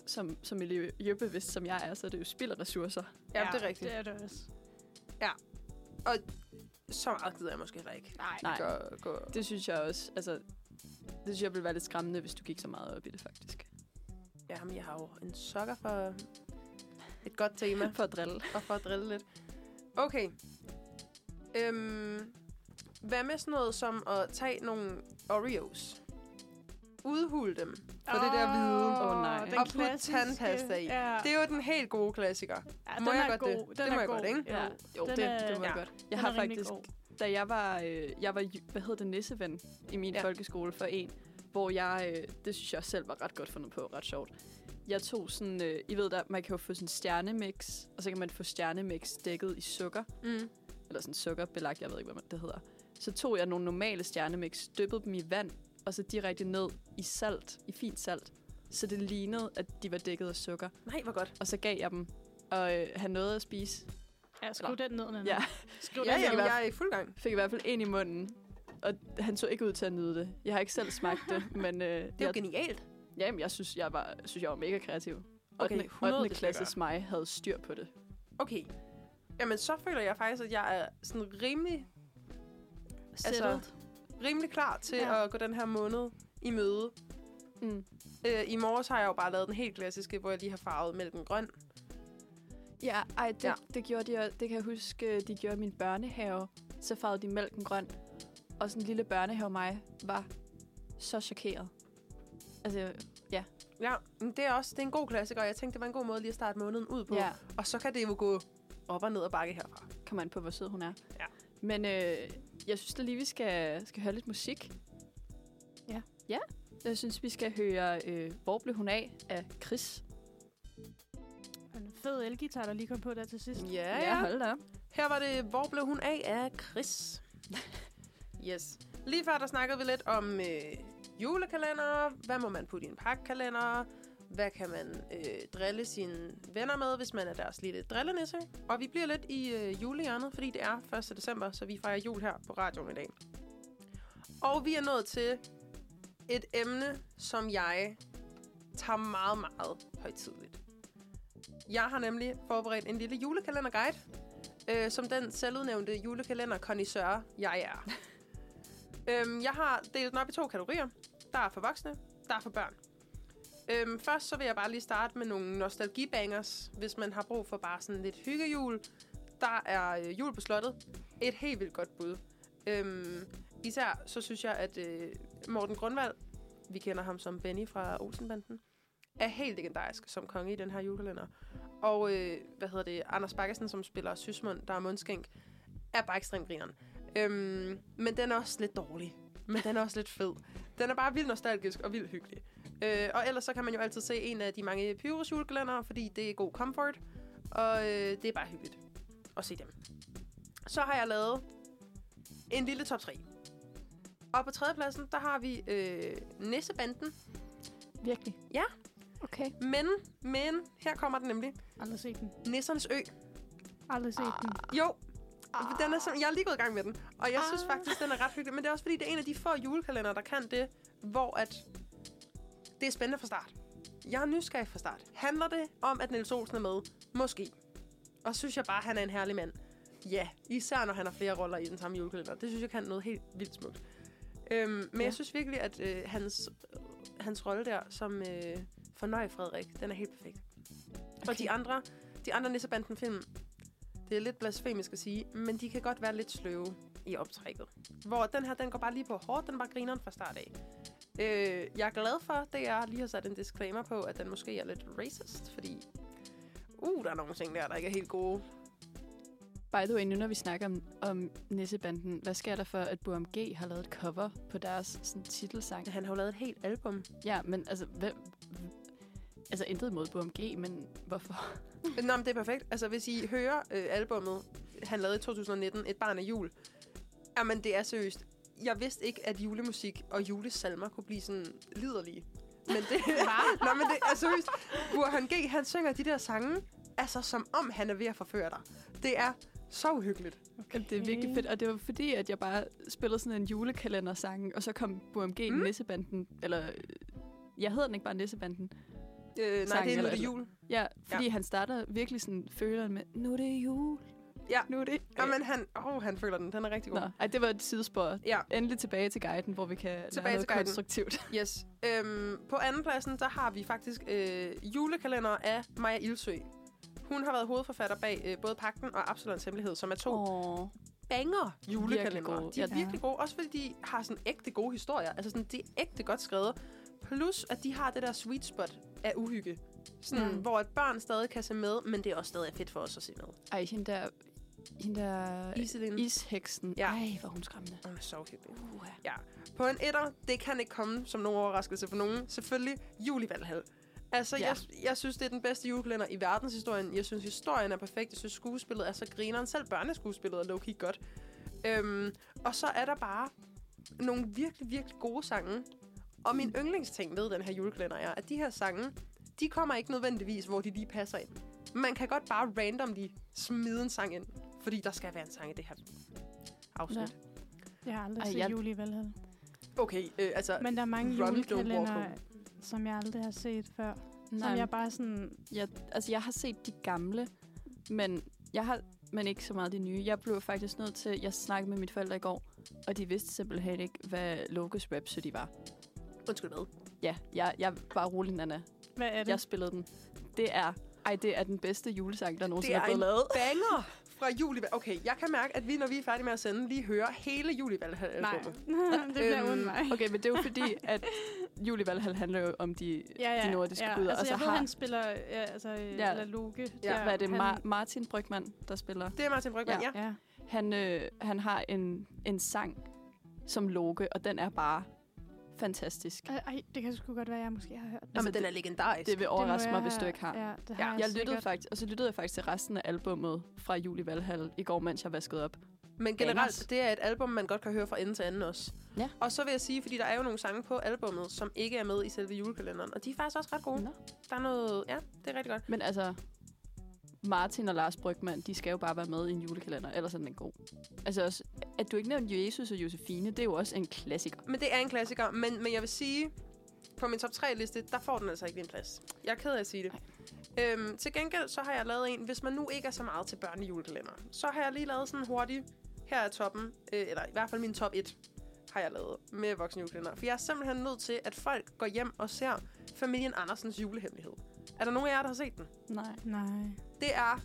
som, som miljøbevidst som jeg er, så er det jo spild af ressourcer. Ja, ja, det er rigtigt. Det er det også. Ja. Og så meget gider jeg måske heller ikke. Nej, Nej. Gå, gå. Det synes jeg også, altså... Det synes jeg ville være lidt skræmmende, hvis du gik så meget op i det, faktisk. Ja, men jeg har jo en sokker for et godt tema. For at drille. Og for at drille lidt. Okay. Øhm, hvad med sådan noget som at tage nogle Oreos? Udhul dem. For oh, det der hvide. Åh oh, nej. Den og putte tandpasta i. Ja. Det er jo den helt gode klassiker. Ja, må jeg godt god. det? Den det må jeg god. godt, ikke? Ja. Jo, den, det, er, det må ja. jeg godt. Jeg den har faktisk... Da jeg var... Øh, jeg var hvad hed det? Nisseven i min ja. folkeskole for en... hvor jeg, øh, det synes jeg selv var ret godt fundet på, ret sjovt. Jeg tog sådan, øh, I ved der, man kan jo få sådan stjernemix, og så kan man få stjernemix dækket i sukker. Mm. Eller sådan sukkerbelagt, jeg ved ikke, hvad det hedder. Så tog jeg nogle normale stjernemix, dyppede dem i vand, og så direkte ned i salt, i fint salt. Så det lignede, at de var dækket af sukker. Nej, hvor godt. Og så gav jeg dem, og øh, han nåede at spise. Ja, skru den ned, Nanna. Ja, skru ja, den ned. Jeg, jeg er i fuld gang. Fik i hvert fald en i munden. Og han så ikke ud til at nyde det. Jeg har ikke selv smagt det, men... Øh, det er jo jeg, genialt. Jamen, jeg synes, jeg var, synes, jeg var mega kreativ. Okay, ottende klasses mig havde styr på det. Okay. Jamen, så føler jeg faktisk, at jeg er sådan rimelig... Settled. Altså, rimelig klar til ja. at gå den her måned i møde. Mm. Øh, I morges har jeg jo bare lavet den helt klassiske, hvor jeg lige har farvet mælken grøn. Ja, ej, det, ja. det gjorde de, det kan jeg huske, de gjorde min børnehave. Så farvede de mælken grøn. Og sådan en lille børnehave mig var så chokeret. Altså, ja. Ja, men det er også det er en god klassiker, og jeg tænkte, det var en god måde lige at starte måneden ud på. Ja. Og så kan det jo gå op og ned og bakke herfra. Kom an på, hvor sød hun er. Ja. Men øh, jeg synes da lige, vi skal, skal høre lidt musik. Ja. Ja, jeg synes, vi skal høre øh, Hvor blev hun af af Chris. En fed elgitar, der lige kom på der til sidst. Ja, ja, hold da. Her var det Hvor blev hun af af Chris. Yes. Lige før der snakkede vi lidt om øh, julekalender, hvad må man putte i en pakkalender, hvad kan man øh, drille sine venner med, hvis man er deres lille drillenisse. Og vi bliver lidt i øh, julehjørnet, fordi det er første december, så vi fejrer jul her på radioen i dag. Og vi er nået til et emne, som jeg tager meget, meget højtideligt. Jeg har nemlig forberedt en lille julekalenderguide, øh, som den selvudnævnte julekalenderkondisør jeg er. Øhm, jeg har delt den op i to kategorier. Der er for voksne, der er for børn. Øhm, først så vil jeg bare lige starte med nogle nostalgibangers, hvis man har brug for bare sådan lidt hyggejul. Der er øh, Jul på Slottet. Et helt vildt godt bud. Øhm, især så synes jeg, at øh, Morten Grundvald, vi kender ham som Benny fra Olsenbanden, er helt legendarisk som konge i den her julekalender. Og øh, hvad hedder det? Anders Bakkesen, som spiller Sysmund, der er mundskænk, er bare ekstremt grineren. Øhm, men den er også lidt dårlig. Men den er også lidt fed. Den er bare vildt nostalgisk og vildt hyggelig. Øh, og ellers så kan man jo altid se en af de mange Pyrus julekalendere, fordi det er god comfort. Og øh, det er bare hyggeligt at se dem. Så har jeg lavet en lille top tre. Og på tredje pladsen, der har vi øh, Nissebanden. Virkelig? Ja. Okay. Men, men, her kommer den nemlig. Aldrig set den. Nissernes Ø. Aldrig set ah. den. Jo. Den er sådan, jeg er lige gået i gang med den, og jeg synes faktisk, den er ret hyggelig. Men det er også fordi, det er en af de få julekalender, der kan det, hvor at det er spændende fra start. Jeg er nysgerrig fra start. Handler det om, at Niels Olsen er med? Måske. Og synes jeg bare, han er en herlig mand. Ja, især når han har flere roller i den samme julekalender. Det synes jeg kan noget helt vildt smukt. Øhm, men ja. jeg synes virkelig, at øh, hans, hans rolle der som øh, fornøj Frederik, den er helt perfekt. Okay. Og de andre, de andre Nissebanden-film... Det er lidt blasfemisk at sige, men de kan godt være lidt sløve i optrækket. Hvor den her, den går bare lige på hårdt, den var grineren fra start af. Øh, jeg er glad for, at jeg lige har sat en disclaimer på, at den måske er lidt racist, fordi uh, der er nogle ting der, der ikke er helt gode. By the way, nu når vi snakker om, om Nissebanden, hvad sker der for, at Burm G har lavet et cover på deres sådan, titelsang? Han har jo lavet et helt album. Ja, men altså, hvem... Altså, intet mod Burm G, men hvorfor? Nå, men det er perfekt. Altså, hvis I hører øh, albummet, han lavede i to tusind nitten, Et barn af jul. Jamen, det er seriøst. Jeg vidste ikke, at julemusik og julesalmer kunne blive sådan liderlige. Men det... Nå, men det er seriøst. Burm G, han synger de der sange, altså, som om han er ved at forføre dig. Det er så uhyggeligt. Okay. Det er virkelig fedt, og det var fordi, at jeg bare spillede sådan en julekalendersang, og så kom Burm G mm. Nissebanden, eller... Jeg hedder den ikke bare Nissebanden. Øh, nej, det er nu det jul. Ja, fordi ja. Han starter virkelig sådan, føler med, nu er det jul. Ja. Nu er det... Nå, men han, oh, han føler den. Den er rigtig god. Nå, ej, det var et sidespor. Ja. Endelig tilbage til guiden, hvor vi kan tilbage lære noget til konstruktivt. Yes. Øhm, på andenpladsen, der har vi faktisk øh, julekalender af Maja Ildsøe. Hun har været hovedforfatter bag øh, både Pagten og Absalons Hemmelighed, som er to oh. banger julekalender. De er ja. virkelig gode, også fordi de har sådan ægte gode historier. Altså sådan, de er ægte godt skrevet. Plus, at de har det der sweet spot af uhygge. Sådan, mm. hvor et børn stadig kan se med, men det er også stadig fedt for os at se med. Ej, hende der... Hende der... Iselin. Isheksen. Ja. Ej, hvor hun skræmmende. Hun er så uhyggelig. Uh, ja. ja. På en etter, det kan ikke komme som nogen overraskelse for nogen. Selvfølgelig, Julevalhalla. Altså, ja. jeg, jeg synes, det er den bedste julekalender i verdenshistorien. Jeg synes, historien er perfekt. Jeg synes, skuespillet er så grineren. Selv børneskuespillet er low-key godt. Øhm, og så er der bare nogle virkelig, virkelig gode sange. Og min yndlingsting ved den her julekalender er, at de her sange, de kommer ikke nødvendigvis, hvor de lige passer ind. Man kan godt bare randomly smide en sang ind, fordi der skal være en sang i det her afsnit. Ja. Jeg har aldrig Ej, set jeg... Julevalhalla. Okay, øh, altså... Men der er mange julekalender, som jeg aldrig har set før. Nej, som jeg bare sådan... Jeg, altså, jeg har set de gamle, men jeg har... men ikke så meget de nye. Jeg blev faktisk nødt til... Jeg snakkede med mine forældre i går, og de vidste simpelthen ikke, hvad Lucas Graham de var. Undskyld hvad? Ja, jeg, jeg var rolig, Nana. Hvad er det? Jeg spillede den. Det er, ej, det er den bedste julesang, der nogensinde er blevet lavet. Det er en banger fra Julevalhalla. Okay, jeg kan mærke, at vi, når vi er færdige med at sende, lige hører hele Julevalhalla-albumet. Nej, det bliver øhm, uden mig. Okay, men det er jo fordi, at Julevalhalla handler jo om de, ja, ja, de nordiske guder. Ja, altså og så jeg ved, har, han spiller ja, altså, ja, eller Loke. Ja. Hvad er det? Han, Mar- Martin Brygman, der spiller? Det er Martin Brygman, ja. ja. ja. Han, øh, han har en, en sang som Loke, og den er bare... fantastisk. Ej, det kan sgu godt være, jeg måske har hørt. Altså, Jamen, den det, er legendarisk. Det vil overraske mig, hvis du ikke har. Ja, det har ja. Jeg, jeg lyttede faktisk, og så lyttede jeg faktisk til resten af albummet fra Julevalhalla i går, mens jeg vaskede op. Men generelt, Anders. Det er et album, man godt kan høre fra ende til anden også. Ja. Og så vil jeg sige, fordi der er jo nogle sange på albummet, som ikke er med i selve julekalenderen, og de er faktisk også ret gode. Nå. Der er noget... Ja, det er rigtig godt. Men altså... Martin og Lars Brygman, de skal jo bare være med i en julekalender, ellers er den god. Altså også, at du ikke nævnte Jesus og Josefine, det er jo også en klassiker. Men det er en klassiker, men, men jeg vil sige, på min top tre-liste, der får den altså ikke en plads. Jeg er ked af at sige det. Øhm, til gengæld, så har jeg lavet en, hvis man nu ikke er så meget til børne i julekalender, så har jeg lige lavet sådan hurtigt, her er toppen, øh, eller i hvert fald min top et, har jeg lavet med voksne julekalender. For jeg er simpelthen nødt til, at folk går hjem og ser familien Andersens julehemmelighed. Er der nogen af jer, der har set den? Nej. Nej. Det er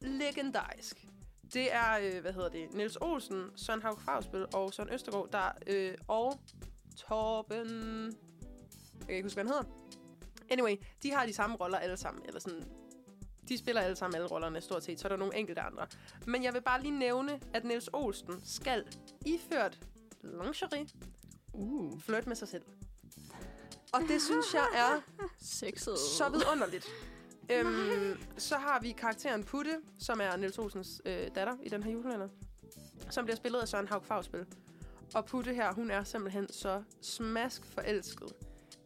legendarisk. Det er, øh, hvad hedder det, Niels Olsen, Søren Hauch-Fausbøll og Søren Østergaard, der øh, og Torben... Jeg kan ikke huske, hvad han hedder. Anyway, de har de samme roller alle sammen. Eller sådan, de spiller alle sammen alle rollerne stort set, så er der nogle enkelte andre. Men jeg vil bare lige nævne, at Niels Olsen skal iført lingerie uh. flirte med sig selv. Og det synes jeg er sexet. Så vidunderligt. Øhm, så har vi karakteren Putte, som er Niels Olsens øh, datter i den her julekalender, som bliver spillet af Søren Hauch-Fausbøll. Og Putte her, hun er simpelthen så smask forelsket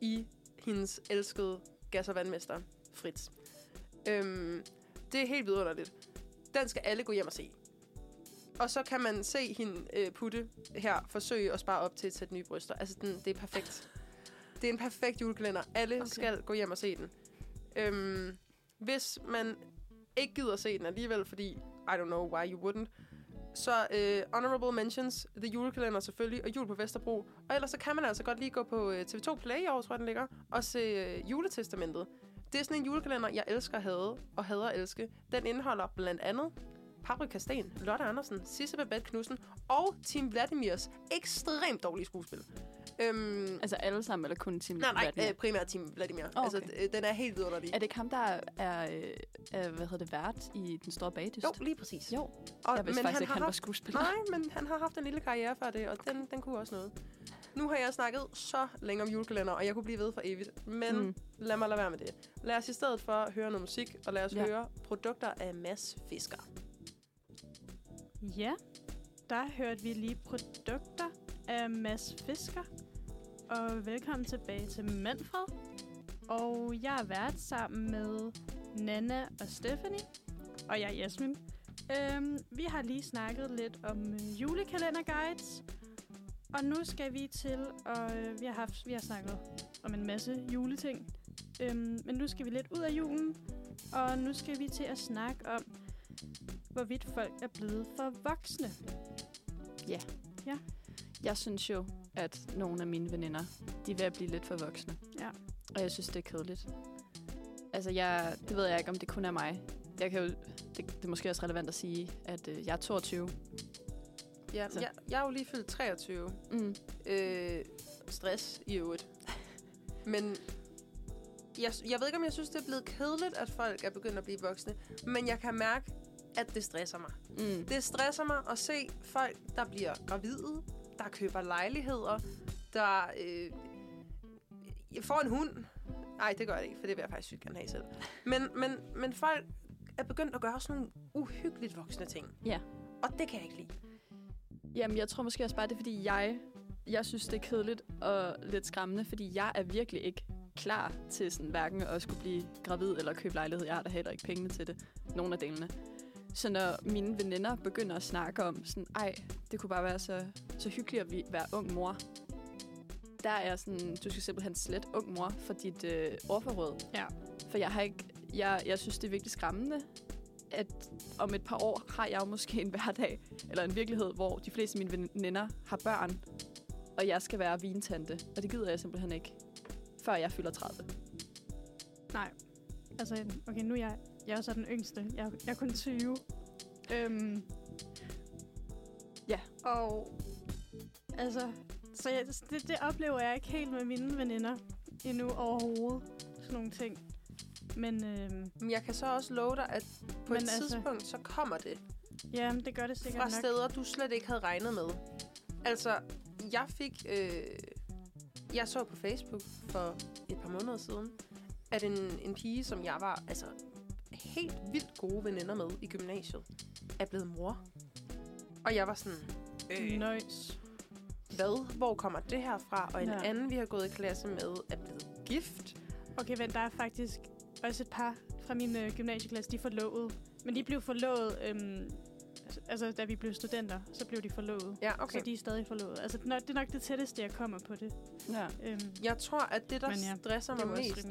i hendes elskede gas- og vandmester, Fritz. Øhm, det er helt vidunderligt. Den skal alle gå hjem og se. Og så kan man se hende øh, Putte her forsøge at spare op til at sætte nye bryster. Altså, den, det er perfekt. Det er en perfekt julekalender. Alle okay. skal gå hjem og se den. Øhm, hvis man ikke gider se den alligevel, fordi I don't know why you wouldn't, så øh, honorable mentions, The Julekalender selvfølgelig, og Jul på Vesterbro. Og ellers så kan man altså godt lige gå på øh, T V to Play i år, tror jeg, den ligger, og se øh, Juletestamentet. Det er sådan en julekalender, jeg elsker at have, og hader at elske. Den indeholder blandt andet Paprikasten, Lotte Andersen, Sisse Babette Knudsen og Team Vladimirs ekstremt dårlige skuespil. Øhm, altså alle sammen, eller kun Team Vladimir? Nej, nej, øh, primært Team Vladimir. Oh, okay. Altså, den er helt vidunderlig. Er det ikke ham, der er, øh, er hvad hedder det, vært i Den Store Bagdyst? Jo, lige præcis. Jo, og, jeg vidste faktisk han ikke, han var skuespiller. Nej, men han har haft en lille karriere før det, og den, den kunne også noget. Nu har jeg snakket så længe om Julekalender, og jeg kunne blive ved for evigt. Men mm. lad mig lade være med det. Lad os i stedet for høre noget musik, og lad os ja. høre produkter af Mads Fisker. Ja, der hørte vi lige produkter af Mads Fisker. Og velkommen tilbage til Manfred. Og jeg har været sammen med Nana og Stephanie. Og jeg er Jasmin. Øhm, vi har lige snakket lidt om julekalenderguides. Og nu skal vi til, og øh, vi, har haft, vi har snakket om en masse juleting. Øhm, men nu skal vi lidt ud af julen. Og nu skal vi til at snakke om, hvorvidt folk er blevet for voksne. Ja. Ja. Jeg synes jo, at nogle af mine veninder, de er ved at blive lidt for voksne. Ja. Og jeg synes, det er kedeligt. Altså, jeg, det ved jeg ikke, om det kun er mig. Jeg kan jo, det, det er måske også relevant at sige, at øh, jeg er toogtyve. Ja, jeg, jeg er jo lige fyldt treogtyve. Mm. Øh, stress i øvrigt. Men jeg, jeg ved ikke, om jeg synes, det er blevet kedeligt, at folk er begyndt at blive voksne. Men jeg kan mærke, at det stresser mig. Mm. Det stresser mig at se folk, der bliver gravide, der køber lejligheder, der øh, får en hund. Nej, det gør jeg ikke, for det vil jeg faktisk sygt gerne have selv. Men, men, men folk er begyndt at gøre sådan nogle uhyggeligt voksne ting. Ja. Og det kan jeg ikke lide. Jamen, jeg tror måske også bare, det er, fordi jeg, jeg synes, det er kedeligt og lidt skræmmende, fordi jeg er virkelig ikke klar til sådan, hverken at skulle blive gravid eller købe lejlighed. Jeg har da heller ikke pengene til det. Nogle af delene. Så når mine veninder begynder at snakke om sådan, ej, det kunne bare være så, så hyggeligt at være ung mor. Der er sådan, du skal simpelthen slet ung mor for dit øh, ordforråd. Ja. For jeg har ikke, jeg, jeg synes, det er virkelig skræmmende, at om et par år har jeg jo måske en hverdag, eller en virkelighed, hvor de fleste af mine veninder har børn, og jeg skal være vintante. Og det gider jeg simpelthen ikke, før jeg fylder tredive. Nej. Altså, okay, nu er jeg, jeg er så den yngste. Jeg, jeg er kun tyve. Øhm. Ja. Og, altså, så jeg, det, det oplever jeg ikke helt med mine veninder endnu overhovedet. Sådan nogle ting. Men øhm, jeg kan så også love dig, at på et altså, tidspunkt, så kommer det. Ja, det gør det sikkert nok. Fra steder, du slet ikke havde regnet med. Altså, jeg fik... Øh, jeg så på Facebook for et par måneder siden, at en, en pige, som jeg var altså helt vildt gode veninder med i gymnasiet, er blevet mor. Og jeg var sådan... Øh, nice. Hvad? Hvor kommer det her fra? Og en ja. anden, vi har gået i klasse med, er blevet gift. Okay, vent, der er faktisk også et par fra min øh, gymnasieklasse, de er forlovet. Men de blev forlovet, øhm, altså da vi blev studenter, så blev de forlovet. Ja, okay. Så de er stadig forlovet. Altså det er nok det, er nok det tætteste, jeg kommer på det. Ja. Øhm, jeg tror, at det, der men, ja, stresser mig mest...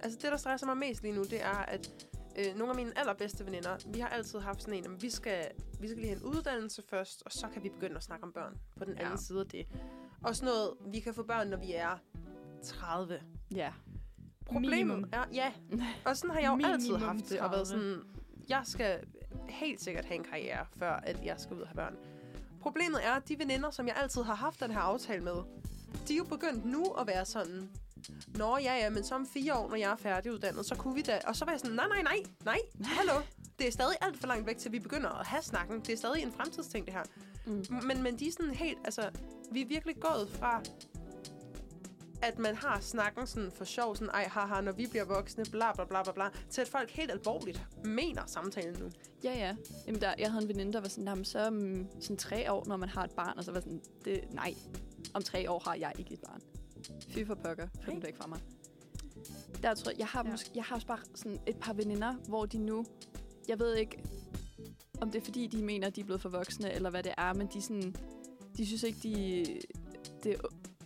Altså det, der stresser mig mest lige nu, det er, at øh, nogle af mine allerbedste veninder, vi har altid haft sådan en, at vi skal, vi skal lige have en uddannelse først, og så kan vi begynde at snakke om børn på den ja. anden side af det. Og sådan noget, vi kan få børn, når vi er tredive. Ja. Problemet minimum. er, ja, og sådan har jeg jo minimum altid haft det, og været sådan, jeg skal helt sikkert have en karriere, før at jeg skal ud og have børn. Problemet er, at de veninder, som jeg altid har haft den her aftale med, de er jo begyndt nu at være sådan, nå ja, ja, men så om fire år, når jeg er færdiguddannet, så kunne vi da, og så var jeg sådan, nej, nej, nej, nej, hallo, det er stadig alt for langt væk, til vi begynder at have snakken, det er stadig en fremtidsting, det her. Mm. Men, men de er sådan helt, altså, vi er virkelig gået fra... at man har snakken sådan for sjov, sådan, ej, haha, når vi bliver voksne, bla, bla, bla, bla, bla, til at folk helt alvorligt mener samtalen nu. Ja, ja. Jamen, der, jeg havde en veninde, der var sådan, så um, sådan tre år, når man har et barn, og så var sådan, det, nej, om tre år har jeg ikke et barn. Fy for pokker, find det væk fra mig. Der tror jeg, jeg har, ja. måske, jeg har også bare sådan et par veninder, hvor de nu, jeg ved ikke, om det er fordi, de mener, de er blevet for voksne, eller hvad det er, men de sådan, de synes ikke, de, det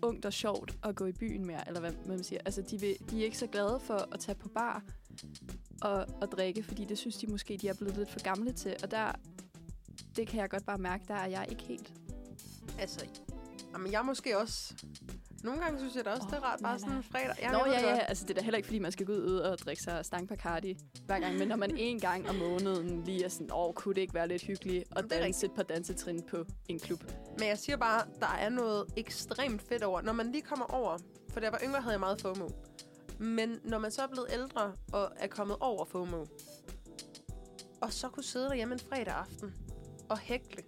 ungt og sjovt at gå i byen mere, eller hvad man siger. Altså, de, vil, de er ikke så glade for at tage på bar og, og drikke, fordi det synes de måske, de er blevet lidt for gamle til. Og der, det kan jeg godt bare mærke, der er jeg ikke helt. Altså, jamen, jeg er måske også Nogle gange synes jeg da også, oh, det er rart, bare sådan en fredag. Jeg Nå, ja, ja, altså det er da heller ikke, fordi man skal gå ud og drikke sig stang Bacardi hver gang, men når man en gang om måneden lige er sådan, åh, oh, kunne det ikke være lidt hyggeligt at danse et par dansetrin på en klub? Men jeg siger bare, der er noget ekstremt fedt over, når man lige kommer over, for da jeg var yngre, havde jeg meget FOMO. Men når man så er blevet ældre og er kommet over FOMO, og så kunne sidde derhjemme en fredag aften og hækle,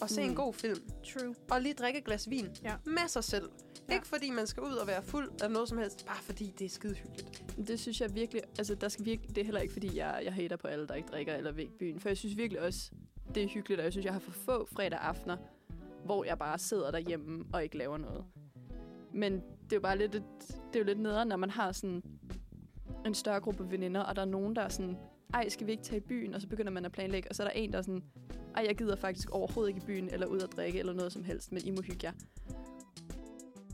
og se mm. en god film, True. og lige drikke et glas vin ja. med sig selv. Ja. Ikke fordi man skal ud og være fuld eller noget som helst, bare fordi det er skidehyggeligt. Det synes jeg virkelig, altså der skal virkelig, det er heller ikke fordi, jeg, jeg hater på alle, der ikke drikker eller væk byen. For jeg synes virkelig også, det er hyggeligt, og jeg synes, jeg har for få fredag aftener, hvor jeg bare sidder derhjemme og ikke laver noget. Men det er jo bare lidt, et, det er jo lidt nederen, når man har sådan en større gruppe veninder, og der er nogen, der er sådan, ej, skal vi ikke tage i byen? Og så begynder man at planlægge, og så er der en, der er sådan, ej, jeg gider faktisk overhovedet ikke i byen, eller ud at drikke, eller noget som helst, men I må hygge jer.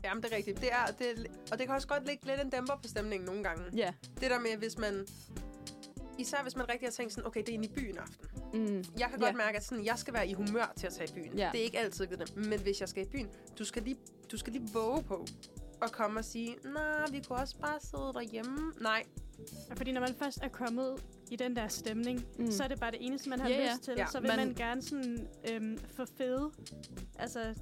Jamen, det er rigtigt. Det er, det, og det kan også godt ligge lidt en dæmper på stemningen nogle gange. Ja. Yeah. Det der med, hvis man... Især hvis man rigtig har tænkt sådan, okay, det er inde i byen aften. Mm. Jeg kan godt yeah. mærke, at sådan, jeg skal være i humør til at tage i byen. Yeah. Det er ikke altid det. Men hvis jeg skal i byen, du skal lige, du skal lige våge på at komme og sige, nej, vi kunne også bare sidde derhjemme. Nej. Fordi når man først er kommet i den der stemning, mm. så er det bare det eneste, man har yeah, lyst yeah. til. Ja, så vil man, man gerne sådan øhm, forfede. Altså...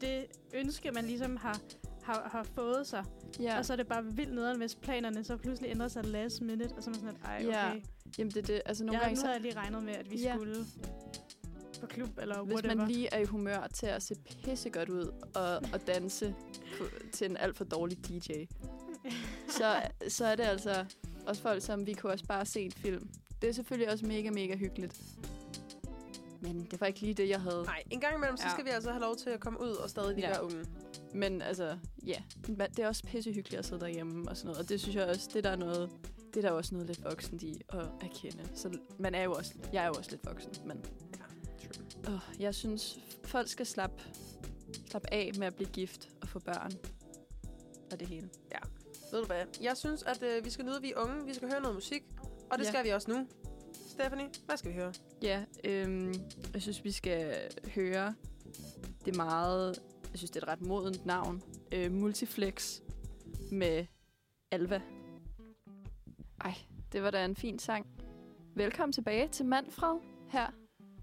det ønske, man ligesom har, har, har fået sig. Yeah. Og så er det bare vildt nederen, hvis planerne så pludselig ændrer sig last minute, og så er man sådan, at ej, okay. Yeah. Jamen, det, det, altså, nogle jeg gange, havde så... jeg lige regnet med, at vi yeah. skulle på klub, eller whatever. Hvis man lige er i humør til at se pissegodt ud, og, og danse på, til en alt for dårlig D J, så, så er det altså også folk, som vi kunne også bare se en film. Det er selvfølgelig også mega, mega hyggeligt. Men det var ikke lige det, jeg havde. Nej, en gang imellem, så skal ja. vi altså have lov til at komme ud og stadig lige ja. være unge. Men altså, ja. Yeah. Det er også pissehyggeligt at sidde derhjemme og sådan noget. Og det synes jeg også, det der er noget, det der er også noget lidt voksent i at erkende. Så man er jo også, jeg er jo også lidt voksen, men... Ja, true. Oh, jeg synes, folk skal slappe, slappe af med at blive gift og få børn. Og det hele. Ja, ved du hvad? Jeg synes, at øh, vi skal nyde, vi er unge. Vi skal høre noget musik. Og det ja. skal vi også nu. Stephanie, hvad skal vi høre? Ja, øhm, jeg synes, vi skal høre det meget... Jeg synes, det er et ret modent navn. Øh, Multiflex med Alva. Ej, det var da en fin sang. Velkommen tilbage til Manfred her.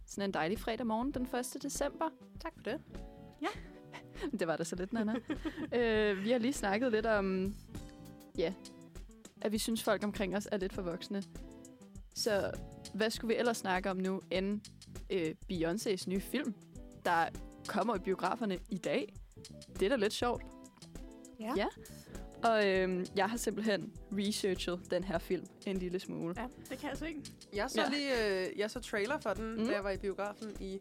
Sådan en dejlig fredag morgen den første december. Tak for det. Ja. Det var da så lidt, Nana. øh, vi har lige snakket lidt om... Ja, at vi synes, folk omkring os er lidt for voksne. Så... Hvad skulle vi ellers snakke om nu end øh, Beyoncés nye film, der kommer i biograferne i dag? Det er da lidt sjovt. Ja. ja. Og øh, jeg har simpelthen researchet den her film en lille smule. Ja, det kan jeg så ikke. Jeg så ja. lige øh, jeg så trailer for den, mm. da jeg var i biografen i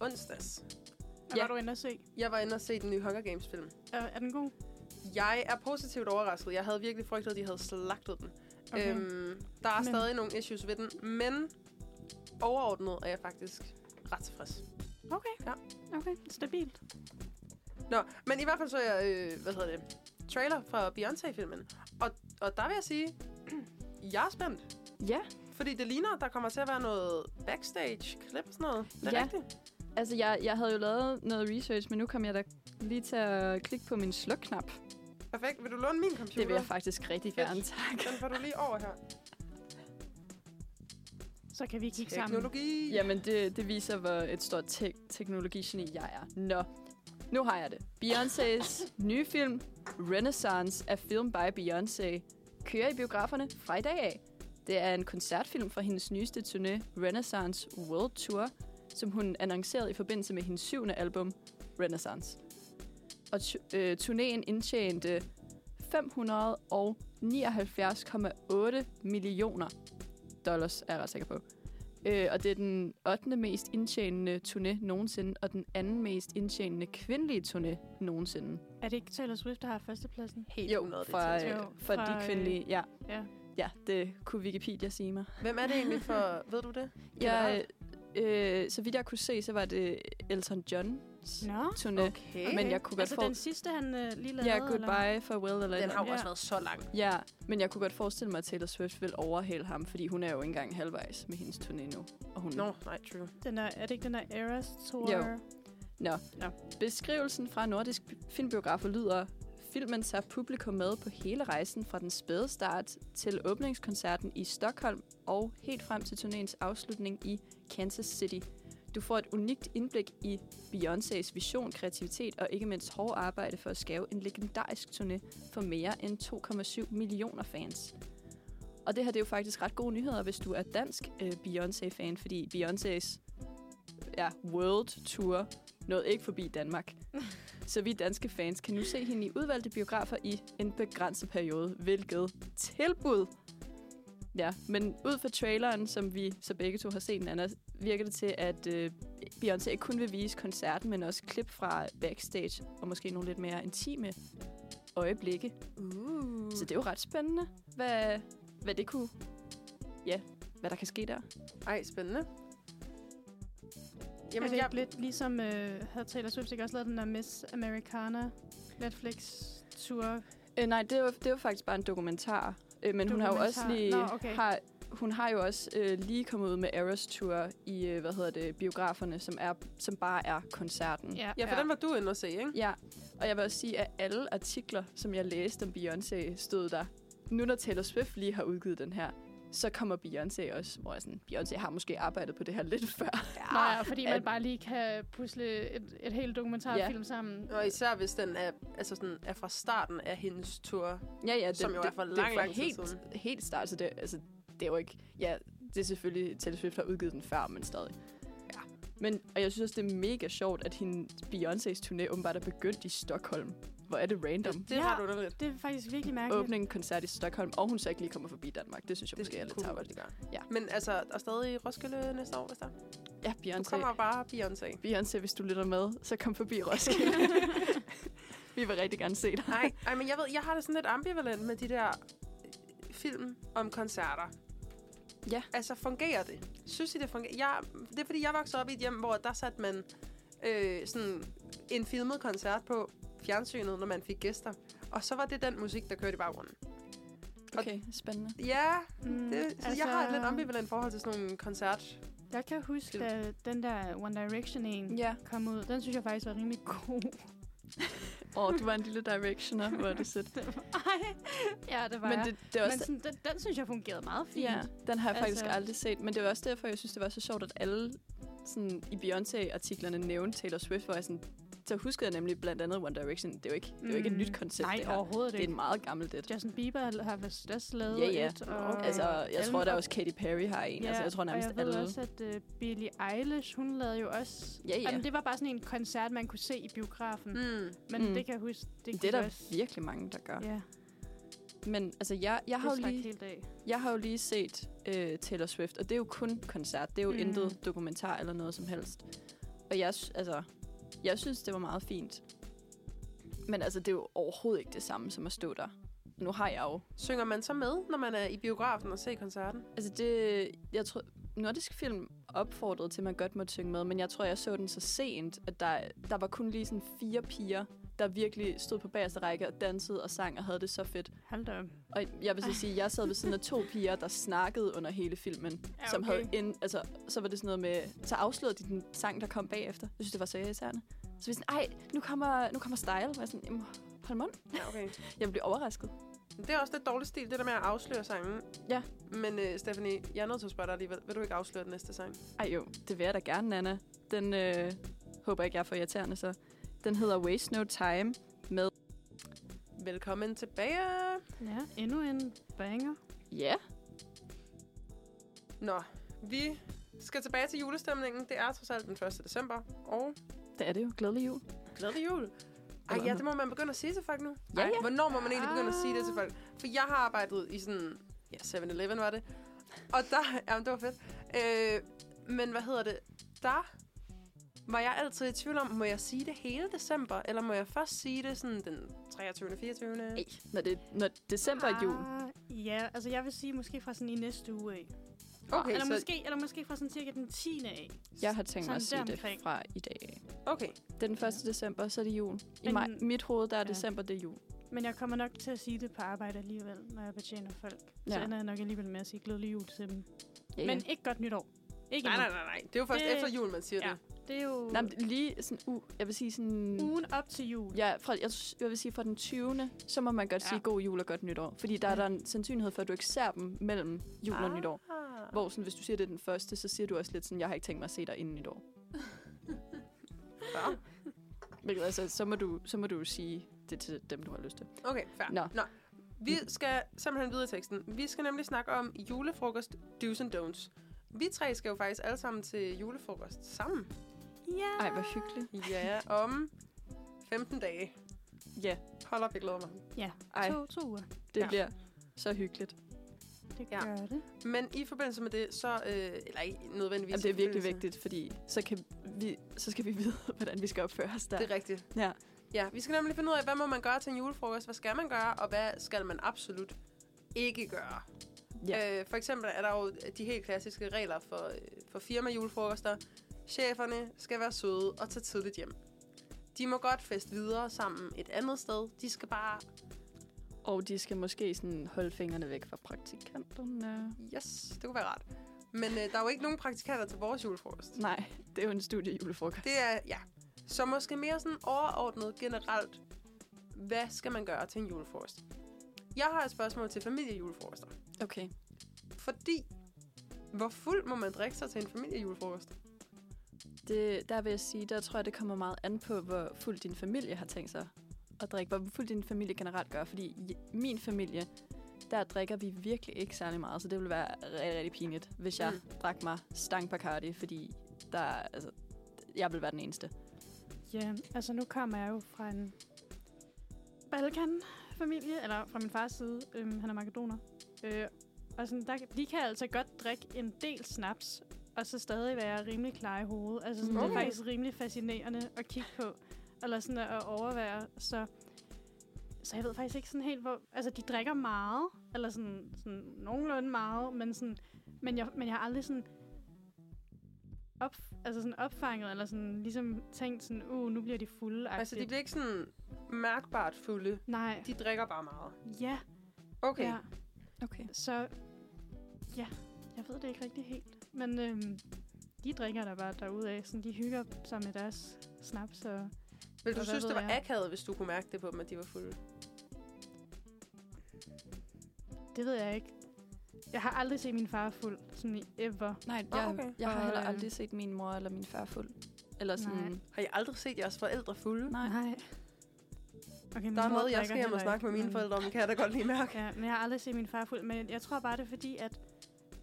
onsdags. Hvad ja. var du inde at se? Jeg var inde at se den nye Hunger Games-film. Er, er den god? Jeg er positivt overrasket. Jeg havde virkelig frygtet, at de havde slagtet den. Okay. Øhm, der er men. stadig nogle issues ved den, men overordnet er jeg faktisk ret tilfreds. Okay, ja. okay, stabilt. Nå, men i hvert fald så jeg, øh, hvad hedder det, trailer fra Beyoncé-filmen, og, og der vil jeg sige, jeg er spændt. Ja. Fordi det ligner, der kommer til at være noget backstage-klip og sådan noget. Det er ja. rigtigt. Altså, jeg, jeg havde jo lavet noget research, men nu kom jeg da lige til at klikke på min slukknap. Perfekt. Vil du låne min computer? Det vil jeg faktisk rigtig gerne, tak. Den får du lige over her. Så kan vi kigge sammen. Teknologi! Jamen, det, det viser, hvor et stort te- teknologigeni jeg er. Nå, nu har jeg det. Beyoncés nye film, Renaissance af Film by Beyoncé, kører i biograferne fra i dag af. Det er en koncertfilm fra hendes nyeste turné, Renaissance World Tour, som hun annoncerede i forbindelse med hendes syvende album, Renaissance. Og t- øh, turnéen indtjente fem hundrede nioghalvfjerds komma otte millioner dollars, er jeg ret sikker på. Øh, og det er den ottende mest indtjenende turné nogensinde, og den anden mest indtjenende kvindelige turné nogensinde. Er det ikke Taylor Swift, der har førstepladsen? Helt jo, noget, fra, det øh, for fra de kvindelige, ja. ja. Ja, det kunne Wikipedia sige mig. Hvem er det egentlig for, ved du det? Ja, øh, så vidt jeg kunne se, så var det Elton John. No. Turné. Okay. Men jeg kunne altså godt for... den sidste, han øh, lige lavede? Ja, yeah, Goodbye, Farewell eller... Den har jo også været så lang. Ja, men jeg kunne godt forestille mig, at Taylor Swift vil overhale ham, fordi hun er jo ikke engang halvvejs med hendes turné nu. Og hun... Nå, no, nej, true. Den er, er det ikke den der Eras Tour? Jo. Nå. No. No. Beskrivelsen fra Nordisk Filmbiograf lyder... filmen tager publikum med på hele rejsen fra den spæde start til åbningskoncerten i Stockholm og helt frem til turnéens afslutning i Kansas City. Du får et unikt indblik i Beyoncés vision, kreativitet og ikke mindst hårdt arbejde for at skabe en legendarisk turné for mere end to komma syv millioner fans. Og det her det er jo faktisk ret gode nyheder, hvis du er dansk øh, Beyoncé-fan, fordi Beyoncés ja, World Tour nåede ikke forbi Danmark. Så vi danske fans kan nu se hende i udvalgte biografer i en begrænset periode, hvilket tilbud! Ja, men ud fra traileren, som vi så begge to har set den anden, virker det til, at øh, Beyoncé ikke kun vil vise koncerten, men også klip fra backstage og måske nogle lidt mere intime øjeblikke. Uh. Så det er jo ret spændende, hvad, hvad det kunne... Ja, hvad der kan ske der. Ej, spændende. Jamen, jeg... lidt ligesom øh, havde Taylor Swift ikke også lavet den der Miss Americana Netflix-tour? Øh, nej, det var, det var faktisk bare en dokumentar. Øh, men hun har jo også lige... Nå, okay. har, hun har jo også øh, lige kommet ud med Eras Tour i, øh, hvad hedder det, biograferne, som, er, som bare er koncerten. Ja, ja for ja. Den var du inde og se, ikke? Ja, og jeg vil også sige, at alle artikler, som jeg læste om Beyoncé, stod der. Nu når Taylor Swift lige har udgivet den her, så kommer Beyoncé også, hvor jeg sådan, Beyoncé har måske arbejdet på det her lidt før. Ja. Nej, fordi man bare lige kan pusle et, et helt dokumentarfilm ja. sammen. Og især hvis den er, altså sådan, er fra starten af hendes tour, ja, ja, det, som jo det, er fra lang, lang tid helt, siden. Helt start, så det, altså, det er jo ikke... Ja, det er selvfølgelig, Taylor Swift har udgivet den før, men stadig. Ja. Men, og jeg synes også, det er mega sjovt, at hendes Beyoncés turné åbenbart er begyndt i Stockholm. Hvor er det random? Det, det, ja, har du det er faktisk virkelig mærkeligt. Åbningen koncert i Stockholm, og hun så ikke lige kommer forbi Danmark. Det synes jeg det måske er lidt tarvligt. Det gør. Ja. Men altså, er stadig Roskilde næste år, hvis der? Ja, Beyoncé. Du kommer bare Beyoncé. Beyoncé, hvis du lytter med, så kom forbi Roskilde. Vi vil rigtig gerne se dig. Nej, ej, men jeg ved, jeg har det sådan lidt ambivalent med de der film om koncerter. Ja. Altså, fungerer det? Synes I, det fungerer? Jeg, det er, fordi jeg voksede op i et hjem, hvor der satte man øh, sådan en filmet koncert på fjernsynet, når man fik gæster. Og så var det den musik, der kørte i baggrunden. Okay, og spændende. Ja, mm, det, altså, jeg har et lidt ambivalent forhold til sådan nogle koncert. Jeg kan huske, at den der One Direction en ja. kom ud. Den synes jeg faktisk var rimelig god. Åh, oh, du var en lille Directioner, hvor det sødt. Ej, ja, det var men det, det var men sådan, den, den synes jeg fungerede meget fint. Ja, den har jeg faktisk altså. aldrig set. Men det var også derfor, jeg synes, det var så sjovt, at alle sådan, i Beyoncé-artiklerne nævnte Taylor Swift, hvor jeg sådan... Så huskede jeg nemlig blandt andet One Direction. Det er jo ikke, mm. det er jo ikke et nyt koncept. Nej, det overhovedet ikke. Det er en meget gammelt et. Justin Bieber har vist også lavet yeah, yeah. et. Og okay. Altså, jeg Elmer. tror, der også Katy Perry har en. Yeah. Altså, jeg tror nærmest alle. Og jeg ved alle. også, at uh, Billie Eilish, hun lavede jo også... Ja, yeah, ja. Yeah. Det var bare sådan en koncert, man kunne se i biografen. Mm. Men mm. det kan jeg huske. Det, det er der også virkelig mange, der gør. Yeah. Men altså, jeg, jeg, har jo lige, jeg har jo lige set uh, Taylor Swift, og det er jo kun koncert. Det er jo mm. intet dokumentar eller noget som helst. Og jeg... altså Jeg synes, det var meget fint. Men altså, det er jo overhovedet ikke det samme, som at stå der. Nu har jeg jo... Synger man så med, når man er i biografen og ser koncerten? Altså, det... Jeg tror... Nordisk Film opfordrede til, at man godt måtte synge med, men jeg tror, jeg så den så sent, at der, der var kun lige sådan fire piger, der virkelig stod på bagerste række og dansede og sang og havde det så fedt. Hold da. Og jeg vil så sige, jeg sad ved siden af to piger, der snakkede under hele filmen. Ja, okay. Som havde ind, altså, så var det sådan noget med, så afslørede de den sang, der kom bagefter. Jeg synes, det var så irriterende. Så vi sådan, ej, nu kommer, nu kommer Style. Og jeg sådan, hold mund. Ja, okay. Jeg blev overrasket. Det er også lidt dårlig stil, det der med at afsløre sangen. Ja. Men øh, Stephanie, jeg er nødt til at spørge dig alligevel. Vil du ikke afsløre den næste sang? Ej jo, det vil jeg da gerne, Nana. Den øh, håber jeg ikke, jeg er for irriterende, så... Den hedder Waste No Time med... Velkommen tilbage! Ja, endnu en banger. Ja. Yeah. Nå, vi skal tilbage til julestemningen. Det er trods alt den første december, og... Det er det jo. Glædelig jul. Glædelig jul. Ej, ja, det må man begynde at sige til folk nu. Ja, ja. Ej, hvornår må man egentlig begynde at sige det til folk? For jeg har arbejdet i sådan... Ja, seven eleven var det. Og der... Jamen, det var fedt. Øh, men hvad hedder det? Der... Var jeg altid i tvivl om, må jeg sige det hele december, eller må jeg først sige det sådan den treogtyvende fireogtyvende Ej, når, det, når december er jul. Ah, ja, altså jeg vil sige måske fra sådan i næste uge af. Okay, eller, så... måske, eller måske fra sådan cirka den tiende af. Jeg har tænkt mig at sige det fra i dag af. Okay. Den første december, så er det jul. I maj, mit hoved, der er ja. december, det er jul. Men jeg kommer nok til at sige det på arbejde alligevel, når jeg betjener folk. Ja. Så ender jeg nok alligevel med at sige glædelig jul til dem. Yeah. Men ikke godt nytår. Ikke nej, nej, nej, nej. Det er jo først det... efter jul, man siger ja. det. Det er jo... Nej, lige sådan... Uh, jeg vil sige sådan... Ugen op til jul. Ja, fra, jeg, jeg vil sige fra den tyvende, så må man godt ja. sige god jul og godt nytår. Fordi der ja. er der en sandsynlighed for, at du ikke ser dem mellem jul ah. og nytår. Hvor sådan, hvis du siger, det den første, så siger du også lidt sådan, jeg har ikke tænkt mig at se dig inden nytår. Fair. Hvilket altså, så må du, så må du sige det til dem, du har lyst til. Okay, fair. Nå. Nå. Vi skal simpelthen videre i teksten. Vi skal nemlig snakke om julefrokost, do's and don'ts. Vi tre skal jo faktisk alle sammen til julefrokost sammen. Ja. Yeah. Ej, hvor hyggeligt. Ja, om femten dage. Ja. Yeah. Hold op, jeg glæder mig. Ja, yeah. to, to uger. Det ja. bliver så hyggeligt. Det gør ja. det. Men i forbindelse med det, så... Øh, eller ikke nødvendigvis... Jamen, det er virkelig vigtigt, fordi så, kan vi, så skal vi vide, hvordan vi skal opføre os der. Det er rigtigt. Ja. Ja, vi skal nemlig finde ud af, hvad må man gøre til en julefrokost? Hvad skal man gøre, og hvad skal man absolut ikke gøre? Yeah. Øh, for eksempel er der jo de helt klassiske regler for, for firma-julefrokoster. Cheferne skal være søde og tage tidligt hjem. De må godt feste videre sammen et andet sted. De skal bare... Og de skal måske sådan holde fingrene væk fra praktikanterne. Yes, det kunne være rart. Men øh, der er jo ikke nogen praktikanter til vores julefrokost. Nej, det er jo en studiejulefrokost. Det er, ja. Så måske mere sådan overordnet generelt, hvad skal man gøre til en julefrokost? Jeg har et spørgsmål til familiejulefrokoster. Okay. Fordi, hvor fuld må man drikke sig til en familiejulefrokost? Det, der vil jeg sige, der tror jeg, det kommer meget an på, hvor fuld din familie har tænkt sig at drikke. Hvor fuld din familie generelt gør. Fordi min familie, der drikker vi virkelig ikke særlig meget. Så det ville være rigtig, rigtig pinligt, hvis jeg mm. drak mig stang Bacardi, fordi der, altså, jeg ville være den eneste. Ja, yeah, altså nu kommer jeg jo fra en Balkan-familie, eller fra min fars side, øhm, han er makedoner. Øh, og sådan, der, de kan altså godt drikke en del snaps, og så stadig være rimelig klar i hovedet. Altså sådan, okay. Det er faktisk rimelig fascinerende at kigge på, eller sådan at overvære. Så, så jeg ved faktisk ikke sådan helt, hvor... Altså, de drikker meget, eller sådan, sådan nogenlunde meget, men, sådan, men, jeg, men jeg har aldrig sådan... Op, altså sådan opfanget, eller sådan ligesom tænkt sådan, uh, nu bliver de fulde. Altså, de bliver ikke sådan mærkbart fulde. Nej. De drikker bare meget. Ja. Okay. Ja. Okay. Så, ja, jeg ved det ikke rigtig helt. Men øhm, de drikker der bare derudaf, sådan de hygger sig med deres snaps og... Vil du synes, det var jeg? akavet, hvis du kunne mærke det på dem, at de var fulde? Det ved jeg ikke. Jeg har aldrig set min far fuld, sådan ever. Nej, jeg, okay. jeg har heller aldrig set min mor eller min far fuld. Eller sådan. Nej. Har I aldrig set jeres forældre fulde? Nej. Nej. Okay, der er noget, jeg skal hjem og snakke med mine forældre om, kan jeg da godt lige mærke. Ja, men jeg har aldrig set min far fuld, men jeg tror bare, det er fordi, at...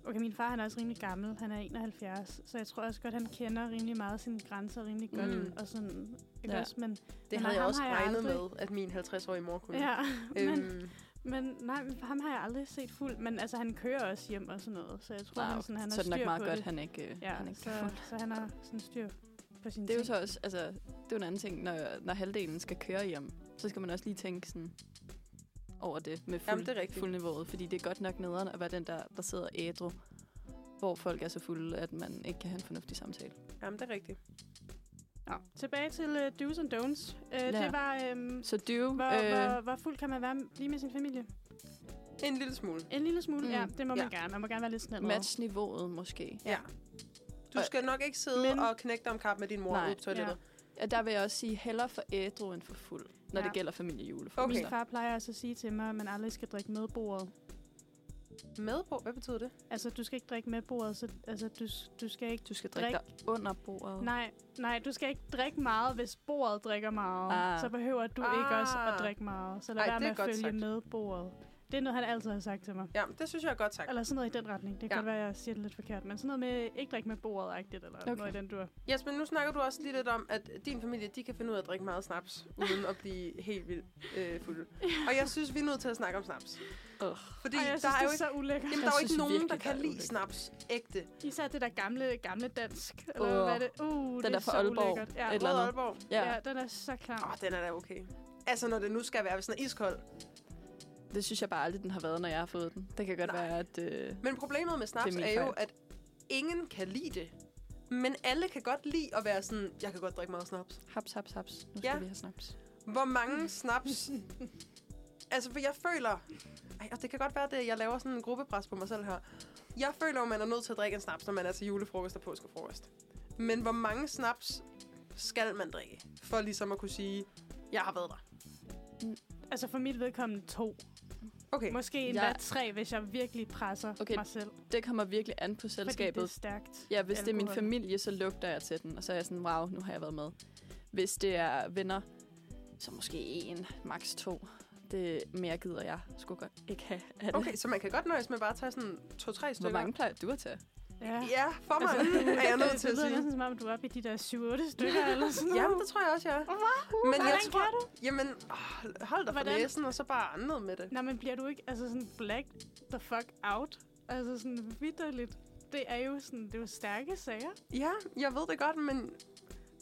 Okay, min far han er også rimelig gammel, han er enoghalvfjerds, så jeg tror også godt, han kender rimelig meget sine grænser rimelig godt. Mm. Og sådan, ikke ja. også? Men, det havde jeg også har regnet jeg aldrig... med, at min halvtreds-årige mor kunne. Ja, øhm. men... Men nej, ham har jeg aldrig set fuld, men altså han kører også hjem og sådan noget, så jeg tror, wow. han, sådan, han har så styr på det. Så det er nok meget godt, det. han ikke, ja, han ikke så, så han har sådan styr på sine ting. Det er ting. jo så også, altså, det er en anden ting, når, når halvdelen skal køre hjem, så skal man også lige tænke sådan over det med fuld, Jamen, det er fuld niveauet, fordi det er godt nok nederen at være den, der, der sidder ædru, hvor folk er så fulde, at man ikke kan have en fornuftig samtale. Jamen, det er rigtigt. Nå. Tilbage til uh, do's and don'ts. Uh, ja. Det var... Um, så do... Hvor, øh... hvor, hvor fuld kan man være lige med sin familie? En lille smule. En lille smule, mm. ja. Det må ja. man gerne. Man må gerne være lidt snillere. Matchniveauet måske. Ja. Du og, skal nok ikke sidde men... og knække dig om kap med din mor. Nej. Ud, ja. Ja, der vil jeg også sige, hellere for ædru end for fuld, når ja. det gælder familiejulefrokoster. Okay. Min far plejer også at sige til mig, at man aldrig skal drikke med bordet. Med bordet? Hvad betyder det? Altså, du skal ikke drikke med bordet, så altså, du, du skal ikke... Du skal drikke, drikke dig under bordet. Nej, nej, du skal ikke drikke meget, hvis bordet drikker meget. Ah. Så behøver du ah. ikke også at drikke meget. Så lad Ej, være med at følge sagt. med bordet. Det er noget, han altid har sagt til mig. Ja, det synes jeg er godt sagt. Eller sådan noget i den retning. Det kan ja. være, jeg siger det lidt forkert. Men sådan noget med ikke drikke med bordet-agtigt, eller okay. noget i den dur. Yes, men nu snakker du også lige lidt om, at din familie, de kan finde ud af at drikke meget snaps, uden at blive helt vildt øh, fulde. Ja. Og jeg synes, vi er nødt til at snakke om snaps. Oh. Fordi der synes, er jo ikke, så ulækkert. Jamen, der er jo ikke nogen, der kan lide snaps ægte. Især det der gamle, gamle dansk. Eller oh. hvad er det? Uh, den det er, er så ulækkert. Ja, rød Aalborg. Ja. ja, den er så klam. Åh, oh, den er da okay. Altså, når det nu skal være sådan iskold. Det synes jeg bare aldrig, den har været, når jeg har fået den. Det kan godt Nej. være, at... Øh, men problemet med snaps er, er jo, at ingen kan lide det. Men alle kan godt lide at være sådan, jeg kan godt drikke meget snaps. Haps, haps, haps. Nu skal ja. vi have snaps. Hvor mange snaps... altså, for jeg føler... Ej, og det kan godt være, at jeg laver sådan en gruppepres på mig selv her. Jeg føler, at man er nødt til at drikke en snaps, når man er til julefrokost og påskefrokost. Men hvor mange snaps skal man drikke, for ligesom at kunne sige, jeg har været der? Altså for mit vedkommende to. Okay. Måske endda jeg... tre, hvis jeg virkelig presser okay, mig selv. Det kommer virkelig an på selskabet. Fordi det er stærkt. Ja, hvis alkohol. Det er min familie, så lugter jeg til den, og så er jeg sådan, wow, nu har jeg været med. Hvis det er venner, så måske en, maks to. Det mere gider jeg sgu godt ikke have. Okay, så man kan godt nøjes med bare at tage sådan to-tre stykker. Hvor mange plejer du at tage? Ja, ja for mig altså, er jeg nødt til at sige. Det lyder næsten som om, du er oppe i de der syv-otte stykker eller sådan noget. Jamen, det tror jeg også, jeg er. Uh-huh. Men jeg tror, du? Jamen, oh, hold dig for næsen, og så bare andet med det. Nej, men bliver du ikke altså sådan black the fuck out? Altså sådan vitterligt. Det er jo sådan, det er jo stærke sager. Ja, jeg ved det godt, men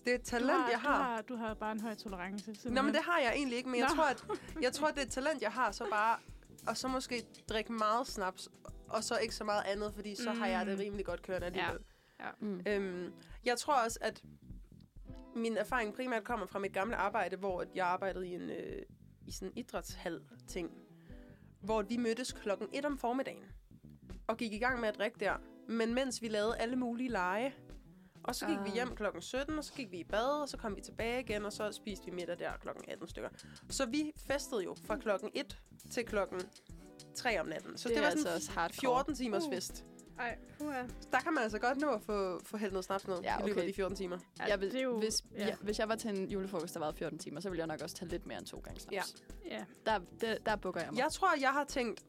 det er et talent, har, jeg har. Du, har. du har bare en høj tolerance. Simpelthen. Nå, men det har jeg egentlig ikke, men jeg tror, at, jeg tror, at det er et talent, jeg har, så bare... Og så måske drikke meget snaps, og så ikke så meget andet, fordi så mm. har jeg det rimelig godt kørende alligevel. Ja. Ja. Mm. Øhm, jeg tror også, at min erfaring primært kommer fra mit gamle arbejde, hvor jeg arbejdede i en øh, i sådan idrætshal-ting, hvor vi mødtes klokken et om formiddagen, og gik i gang med at drikke der. Men mens vi lavede alle mulige lege, og så gik uh. vi hjem klokken sytten, og så gik vi i bad, og så kom vi tilbage igen, og så spiste vi middag der klokken atten stykker. Så vi festede jo fra klokken et til klokken tre om natten. Så det, det var sådan altså fjorten timers uh. fest. Ej, uh. Der kan man altså godt nå at få, få hældt noget snaps ned ja, okay. i løbet af de fjorten timer. Ja, jeg vil, jo, hvis, ja. Ja, hvis jeg var til en julefrokost, der varede fjorten timer, så ville jeg nok også tage lidt mere end to gange snaps. Ja. Ja. Der, der, der bukker jeg mig. Jeg tror, jeg har tænkt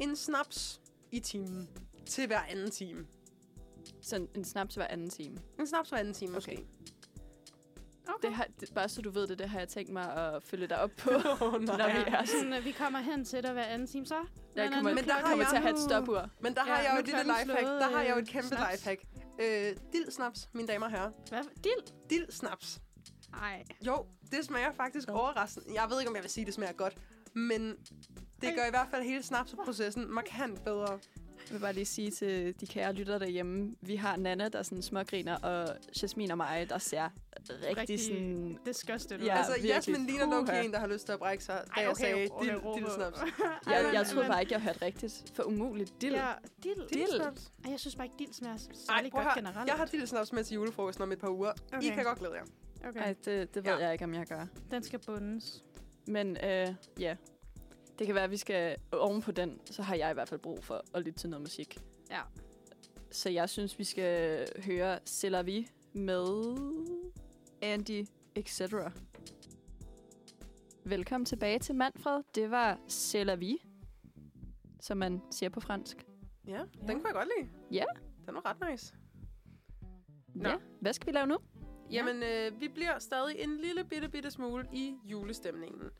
en snaps i timen til hver anden time. Så en snaps hver anden time? En snaps hver anden time, måske. Okay. Okay. Det har, det, bare så du ved det, det har jeg tænkt mig at følge dig op på, oh, når ja. vi er sådan. Når vi kommer hen til dig hver anden time, så... Ja, jeg kommer, men der kommer jeg til at have et stopur. Men der ja, har jeg jo et lille lifehack. Der har jeg jo et kæmpe snaps. lifehack. Øh, Dildsnaps, mine damer og herrer. Hvad? Dild? Dildsnaps. Ej. Jo, det smager faktisk overraskende. Jeg ved ikke, om jeg vil sige, det smager godt. Men det Ej. gør i hvert fald hele snapsprocessen markant bedre. Jeg vil bare lige sige til de kære lyttere derhjemme, vi har Nana, der sådan smågriner, og Jasmine og mig, der ser rigtig, rigtig sådan... Det skørste, du. Ja, altså, Jasmine ligner nok en, der har lyst til at brække sig, da jeg sagde dildsnaps. Jeg troede bare ikke, jeg hørte rigtigt. For umuligt. Dild. Ja, dildsnaps. Jeg synes bare ikke, dild smager særlig godt generelt. Jeg har dildsnaps med til julefrokosten om et par uger. I kan godt glæde jer. Ej, det ved jeg ikke, om jeg gør. Den skal bundes. Men ja... Det kan være, at vi skal oven på den, så har jeg i hvert fald brug for at lytte til noget musik. Ja. Så jeg synes, vi skal høre Sælger vi med Andy et cetera. Velkommen tilbage til Manfred. Det var Sælger vi, som man siger på fransk. Ja, den ja. kunne jeg godt lide. Ja. Den var ret nice. Nå. Ja, hvad skal vi lave nu? Jamen, øh, vi bliver stadig en lille bitte, bitte smule i julestemningen.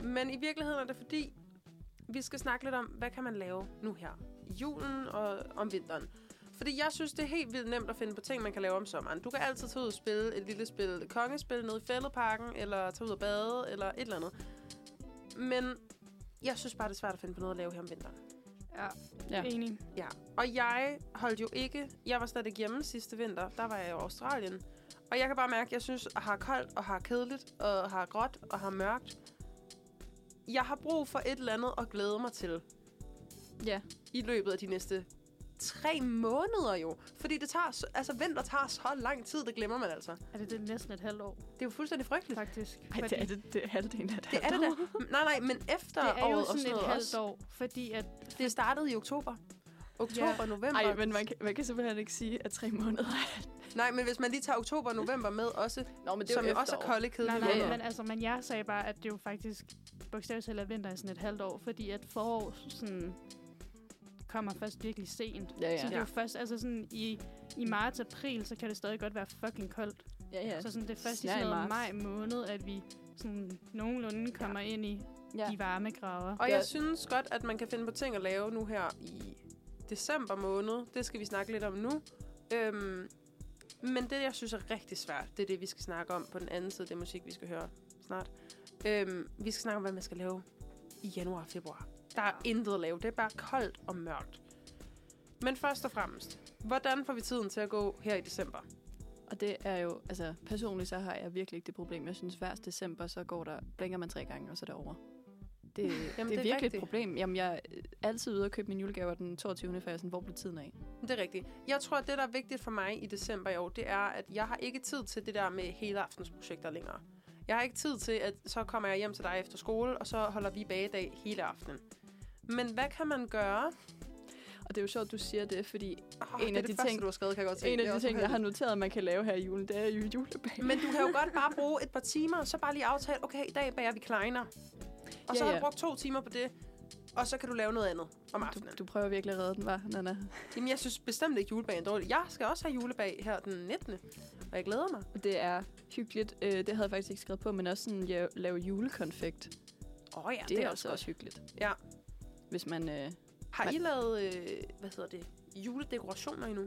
Men i virkeligheden er det fordi, vi skal snakke lidt om, hvad kan man lave nu her i julen og om vinteren. Fordi jeg synes, det er helt vildt nemt at finde på ting, man kan lave om sommeren. Du kan altid tage ud og spille et lille spil, et kongespil nede i Fælledparken, eller tage ud og bade, eller et eller andet. Men jeg synes bare, det er svært at finde på noget at lave her om vinteren. Ja, ja. enig. Ja. Og jeg holdt jo ikke, jeg var slet ikke hjemme sidste vinter, der var jeg i Australien. Og jeg kan bare mærke, at jeg synes, at jeg har koldt, og har kedeligt, og har gråt, og har mørkt. Jeg har brug for et eller andet at glæde mig til. Ja. I løbet af de næste tre måneder jo. Fordi det tager, altså vinter tager så lang tid, det glemmer man altså. Er det, det næsten et halvt år? Det er jo fuldstændig frygteligt. Faktisk. Ej, fordi... det er det, det er halvdelen af det, det, er det der. Nej, nej, men efter året og sådan noget også. Det er jo sådan et halvt år, fordi at... Det startede i oktober. Oktober, ja. november. Nej, men man kan, man kan simpelthen ikke sige, at tre måneder er... Nej, men hvis man lige tager oktober og november med også, Nå, men det som jo også er kolde, kedelige måneder. Nej, men altså, men jeg sagde bare, at det jo faktisk... bogstaveligt talt er vinteren sådan et halvt år, fordi at forår sådan kommer først virkelig sent. Ja, ja. Så det er jo først, altså sådan i, i marts, april, så kan det stadig godt være fucking koldt. Ja, ja. Så sådan det er først i sådan noget maj måned, at vi sådan nogenlunde kommer ja. ind i ja. de varme graver. Og jeg ja. synes godt, at man kan finde på ting at lave nu her i december måned. Det skal vi snakke lidt om nu. Øhm, men det, jeg synes er rigtig svært, det er det, vi skal snakke om på den anden side, det musik, vi skal høre snart. Øhm, vi skal snakke om, hvad man skal lave i januar og februar. Der er intet at lave. Det er bare koldt og mørkt. Men først og fremmest, hvordan får vi tiden til at gå her i december? Og det er jo, altså personligt så har jeg virkelig ikke det problem. Jeg synes, hver december, så går der, blinker man tre gange, og så er det over. Det, Jamen, det er virkelig rigtigt. Et problem. Jamen, jeg er altid ude at købe mine julegaver den toogtyvende for jeg sådan, hvor blev tiden af? Det er rigtigt. Jeg tror, at det, der er vigtigt for mig i december i år, det er, at jeg har ikke tid til det der med hele aftensprojekter længere. Jeg har ikke tid til, at så kommer jeg hjem til dig efter skole, og så holder vi bagedag hele aftenen. Men hvad kan man gøre? Og det er jo sjovt, du siger det, fordi oh, en det af de første, ting, du har skrevet, kan jeg godt se. En af de ting, jeg har noteret, at man kan lave her i julen, det er jo julebag. Men du kan jo godt bare bruge et par timer, og så bare lige aftale, okay, i dag bager vi kleiner. Og ja, så har ja. du brugt to timer på det, og så kan du lave noget andet om aftenen. Du, du prøver virkelig at redde den, hva', Nana? Jamen, jeg synes bestemt ikke, julebagen er dårlig. Jeg skal også have julebag her den nittende Og jeg glæder mig. Det er hyggeligt. Det havde jeg faktisk ikke skrevet på, men også sådan, at lave julekonfekt. Åh oh, ja, det, det er også, også hyggeligt. Ja. Hvis man... Øh, har man... I lavet, øh, hvad hedder det, juledekorationer endnu?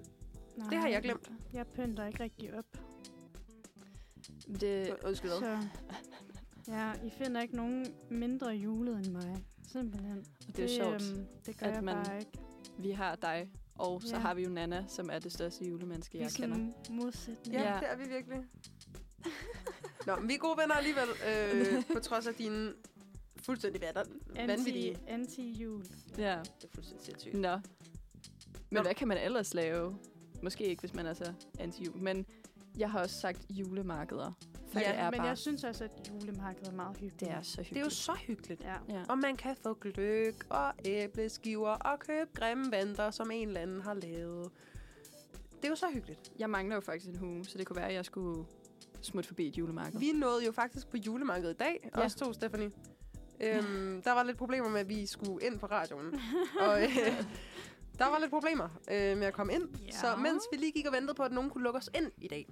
Nej, det har jeg glemt. Jeg pynter ikke rigtig op. Det... Undskyld. Så... Ja, I finder ikke nogen mindre julet end mig. Simpelthen. Og det er det, sjovt, øhm, det gør at jeg man, bare ikke. Vi har dig, og så ja. har vi jo Nana, som er det største julemenneske, vi jeg kender. Vi er sådan modsætning. Ja, ja, det er vi virkelig. Nå, men vi er gode venner alligevel, øh, på trods af dine fuldstændig vanvittige. Anti, anti-jul. Ja. Det er fuldstændig sindssygt. Nå. Men Nå. hvad kan man ellers lave? Måske ikke, hvis man er så anti-jul, men jeg har også sagt julemarkeder. Ja, men jeg synes også, at julemarkedet er meget hyggeligt. Det er så hyggeligt. Det er jo så hyggeligt. Ja. Og man kan få gløgg og æbleskiver og købe grimme vandter, som en eller anden har lavet. Det er jo så hyggeligt. Jeg mangler jo faktisk en hue, så det kunne være, at jeg skulle smutte forbi et julemarked. Vi nåede jo faktisk på julemarkedet i dag, ja. Os to, Stephanie. Øhm, der var lidt problemer med, at vi skulle ind på radioen. og... Øh, Der var lidt problemer øh, med at komme ind, ja. så mens vi lige gik og ventede på, at nogen kunne lukke os ind i dag,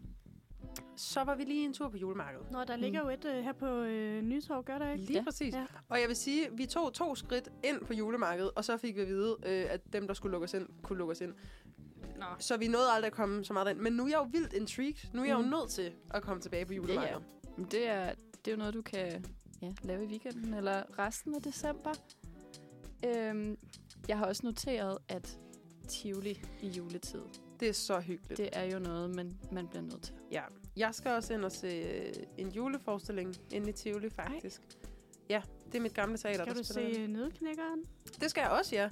så var vi lige en tur på julemarkedet. Nå, der ligger mm. jo et øh, her på øh, Nytorv, gør der ikke? Lige ja. præcis. Ja. Og jeg vil sige, vi tog to skridt ind på julemarkedet, og så fik vi at vide, øh, at dem, der skulle lukke os ind, kunne lukke os ind. Nå. Så vi nåede aldrig at komme så meget ind. Men nu er jeg jo vildt intrigued. Nu er jeg mm. jo nødt til at komme tilbage på julemarkedet. Ja, ja. Det, er, det er jo noget, du kan ja, lave i weekenden eller resten af december. Øhm... Jeg har også noteret, at Tivoli i juletid. Det er så hyggeligt. Det er jo noget, man, man bliver nødt til. Ja. Jeg skal også ind og se en juleforestilling inde i Tivoli, faktisk. Ej. Ja, det er mit gamle teater. Skal du se Nødknækkeren? Det skal jeg også, ja.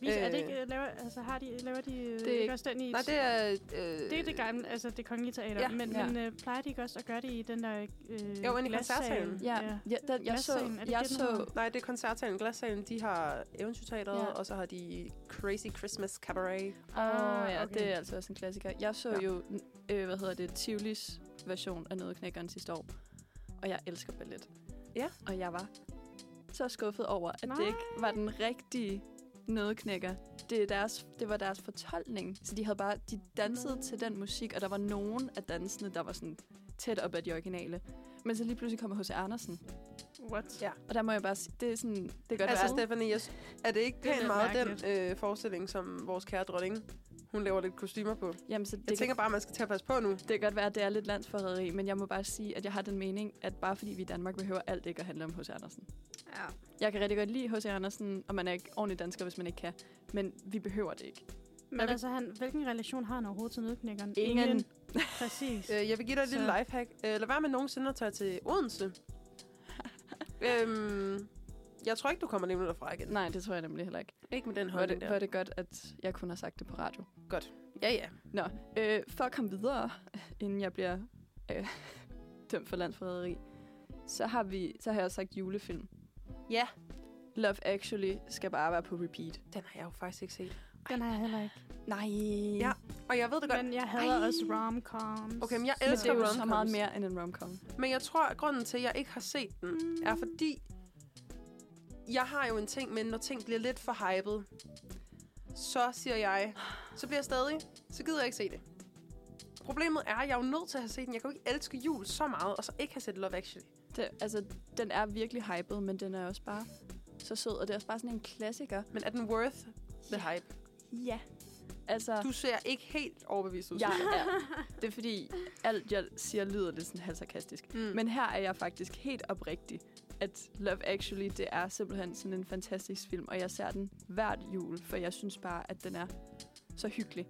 Vis, er det ikke, laver, altså har de, laver de det ikke også den i... Nej, det er... Øh, det er det gamle, altså det kongelige teater, ja, men, ja. men øh, plejer de ikke også at gøre det i den der øh, jo, glassalen? Ja, ja. ja den, jeg så... Er det jeg så nej, det er koncertsalen, glassalen, de har eventyrteateret, ja. og så har de Crazy Christmas Cabaret. Åh, oh, ja, okay. Det er altså også en klassiker. Jeg så ja. jo, øh, hvad hedder det, Tivolis version af Nøddeknækkeren sidste år, og jeg elsker ballet. Ja. Og jeg var så skuffet over, at nej. det ikke var den rigtige... Nøddeknækker. Det, deres, det var deres fortolkning. Så de havde bare de dansede til den musik, og der var nogen af dansene, der var sådan tæt op af de originale. Men så lige pludselig kommer H C Andersen. What? Ja. Og der må jeg bare sige, det er sådan, det kan godt altså, være. Stephanie, jeg, er det ikke pænt det meget mærkeligt. den øh, forestilling, som vores kære dronning, hun laver lidt kostymer på? Jamen, så det jeg tænker kan, bare, man skal tage pas på nu. Det kan godt være, at det er lidt landsforræderi, men jeg må bare sige, at jeg har den mening, at bare fordi vi i Danmark behøver alt ikke at handle om H C Andersen. Ja. Jeg kan rigtig godt lide H C Andersen, og man er ikke ordentlig dansker, hvis man ikke kan. Men vi behøver det ikke. Men vi... altså, han, hvilken relation har han overhovedet til nødknækkeren? Ingen. Ingen. Præcis. Øh, jeg vil give dig et så. lille lifehack. Øh, lad være med nogensinde at tage til Odense. øhm, jeg tror ikke, du kommer nemlig derfra igen. Nej, det tror jeg nemlig heller ikke. Ikke med den holdning der. Hvor er det godt, at jeg kun har sagt det på radio. Godt. Ja, ja. Nå, øh, for at komme videre, inden jeg bliver øh, dømt for landsforræderi, så har, vi, så har jeg også sagt julefilm. Ja. Yeah. Love Actually skal bare være på repeat. Den har jeg jo faktisk ikke set. Ej. Den har jeg heller ikke. Nej. Ja, og jeg ved det godt. Men jeg hader Ej. også rom-coms. Okay, men jeg elsker rom-coms. Men det er jo så meget mere end en rom-com. Men jeg tror, at grunden til, at jeg ikke har set den, mm. er fordi, jeg har jo en ting, men når ting bliver lidt for hyped, så siger jeg, så bliver jeg stadig, så gider jeg ikke se det. Problemet er, at jeg er jo nødt til at have set den. Jeg kan jo ikke elske jul så meget, og så ikke have set Love Actually. Det, altså, den er virkelig hyped, men den er også bare så sød, og det er også bare sådan en klassiker. Men er den worth the ja. hype? Ja. Altså, du ser ikke helt overbevist ud. Ja, ja. Det er fordi, alt jeg siger lyder lidt sådan halvsarkastisk. Mm. Men her er jeg faktisk helt oprigtig, at Love Actually, det er simpelthen sådan en fantastisk film, og jeg ser den hvert jul, for jeg synes bare, at den er så hyggelig.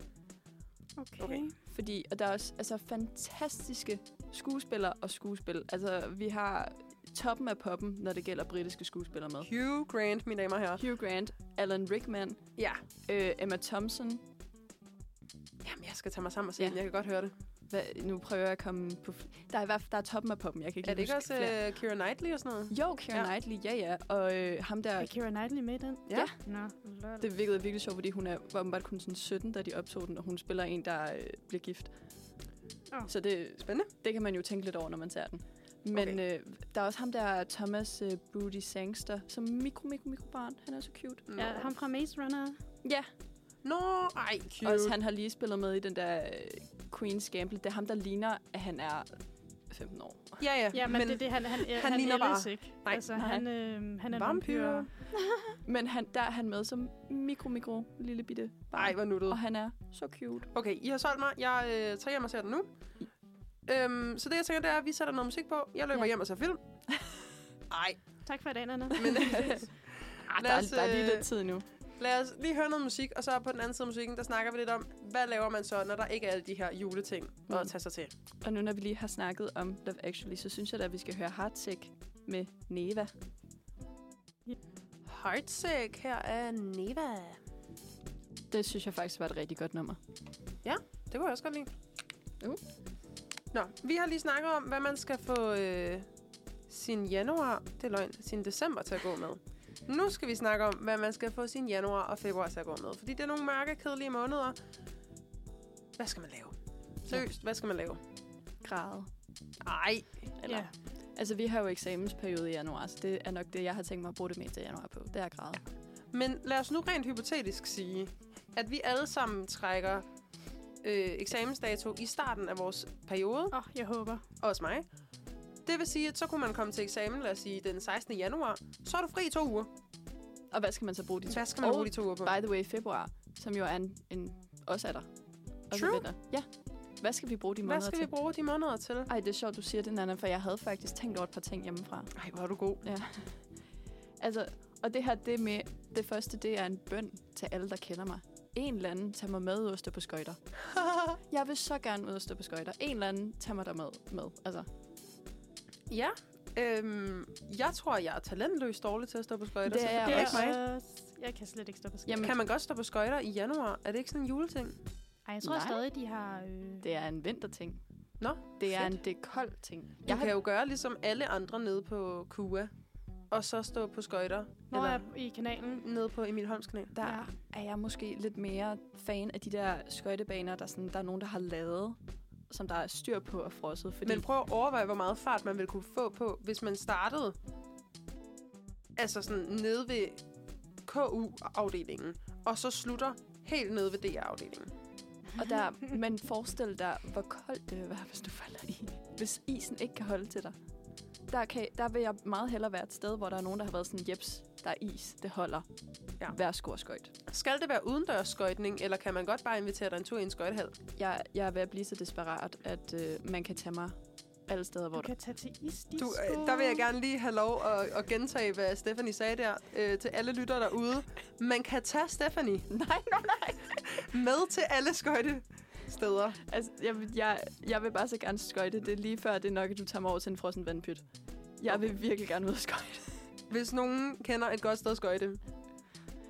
Okay. okay. Fordi, og der er også altså, fantastiske skuespillere og skuespil. Altså, vi har toppen af poppen, når det gælder britiske skuespillere med. Hugh Grant, mine damer og herrer. Hugh Grant, Alan Rickman, ja. øh, Emma Thompson. Jamen, jeg skal tage mig sammen og se ja. Jeg kan godt høre det. Hvad, nu prøver jeg at komme på... Der er, der er toppen af poppen, jeg kan ikke lide. Er det ikke også uh, Keira Knightley og sådan noget? Jo, Keira ja. Knightley, ja, ja. Og øh, ham der... Er Keira Knightley med den? Ja. ja. Nå, det virkede virkelig, virkelig sjovt, fordi hun er, var bare kun sådan sytten, da de optog den, og hun spiller en, der øh, bliver gift. Oh. Så det... Spændende. Det kan man jo tænke lidt over, når man ser den. Men okay. øh, der er også ham der, Thomas øh, Brody Sangster, som mikro, mikro, mikro barn. Han er så cute. No. Ja, ham fra Maze Runner. Ja. Nå, no, ej, cute. Også han har lige spillet med i den der Queen's Gambit. Det er ham, der ligner, at han er femten år. Ja, ja. Ja, men, men det er det, han, han, han, han ligner bare. Ikke. Nej, altså, nej. Han, øh, han er vampyr. En men han, der er han med som mikro, mikro, lille bitte. Nej, hvor nuttet. Og han er så cute. Okay, I har solgt mig. Jeg øh, tager hjem og ser den nu. I... Øhm, så det, jeg tænker, det er, at vi sætter noget musik på. Jeg løber ja. hjem og ser film. Ej. Tak for i dag, Anna. Men, Arh, der, os, der er lige lidt tid nu. Lad os lige høre noget musik, og så på den anden side af musikken, der snakker vi lidt om, hvad laver man så, når der ikke er alle de her juleting mm. at tage sig til. Og nu, når vi lige har snakket om Love Actually, så synes jeg da, at vi skal høre Heartsick med Neva. Yeah. Heartsick, her er Neva. Det synes jeg faktisk var et rigtig godt nummer. Ja, det kunne jeg også godt lide. Uh. Nå, vi har lige snakket om, hvad man skal få øh, sin januar, det er løgn, sin december til at gå med. Nu skal vi snakke om, hvad man skal få sin januar og februar til at gå med. Fordi det er nogle mørke, kedelige måneder. Hvad skal man lave? Seriøst, hvad skal man lave? Græde. Ej. Eller? Ja. Altså, vi har jo eksamensperiode i januar, så det er nok det, jeg har tænkt mig at bruge det meste af januar på. Det er at græde. Men lad os nu rent hypotetisk sige, at vi alle sammen trækker øh, eksamensdato i starten af vores periode. Åh, oh, jeg håber. Også mig. Det vil sige, at så kunne man komme til eksamen, lad os sige, den sekstende januar. Så er du fri i to uger. Og hvad skal man så bruge de to, hvad skal man bruge de to uger på? By the way, februar, som jo er en, en også er der. Også true. Vinder. Ja. Hvad skal vi bruge de måneder til? Hvad skal til? vi bruge de måneder til? Ej, det er sjovt, du siger det, Nana, for jeg havde faktisk tænkt over et par ting hjemmefra. Ej, hvor er du god. Ja. Altså, og det her, det med, det første, det er en bøn til alle, der kender mig. En eller anden tager mig med ud og stå på skøjter. Jeg vil så gerne ud og stå på skøjter. En eller anden tager mig der med. med. Altså. Ja, øhm, jeg tror, jeg er talentløs dårlig til at stå på skøjter. Det er, det er ikke mig. Jeg kan slet ikke stå på skøjter. Jamen, kan man godt stå på skøjter i januar? Er det ikke sådan en juleting? Ej, jeg tror Nej. stadig, de har... Øh... Det er en vinterting. Nå, det fedt. er en det er kold ting. Jeg du har... kan jo gøre ligesom alle andre nede på Kua, og så stå på skøjter. Når jeg i kanalen? Nede på Emil Holms kanal. Der ja. er jeg måske lidt mere fan af de der skøjtebaner, der, sådan, der er nogen, der har lavet, som der er styr på og frosset. Fordi... Men prøv at overveje, hvor meget fart man ville kunne få på, hvis man startede altså sådan nede ved K U-afdelingen, og så slutter helt nede ved D R-afdelingen. Og der, man forestiller dig, hvor koldt det vil være, hvis du falder i. Hvis isen ikke kan holde til dig. Der, kan, der vil jeg meget hellere være et sted, hvor der er nogen, der har været sådan, jeps, der er is, det holder. Ja. Vær skorskøjt. Skal det være udendørsskøjtning, eller kan man godt bare invitere dig en tur i en skøjtehal? Jeg, jeg er ved at blive så desperat, at øh, man kan tage mig alle steder, hvor du... Du kan tage til isdisco. Øh, der vil jeg gerne lige have lov at, at gentage, hvad Stephanie sagde der øh, til alle lyttere derude. Man kan tage Stephanie. nej, nej, nej. Med til alle skøjte. Steder. Altså, jeg, jeg, jeg vil bare så gerne skøjte. Det er lige før, det er nok, at du tager mig over til en frossen vandpyt. Jeg okay. vil virkelig gerne ud og skøjte. Hvis nogen kender et godt sted at skøjte,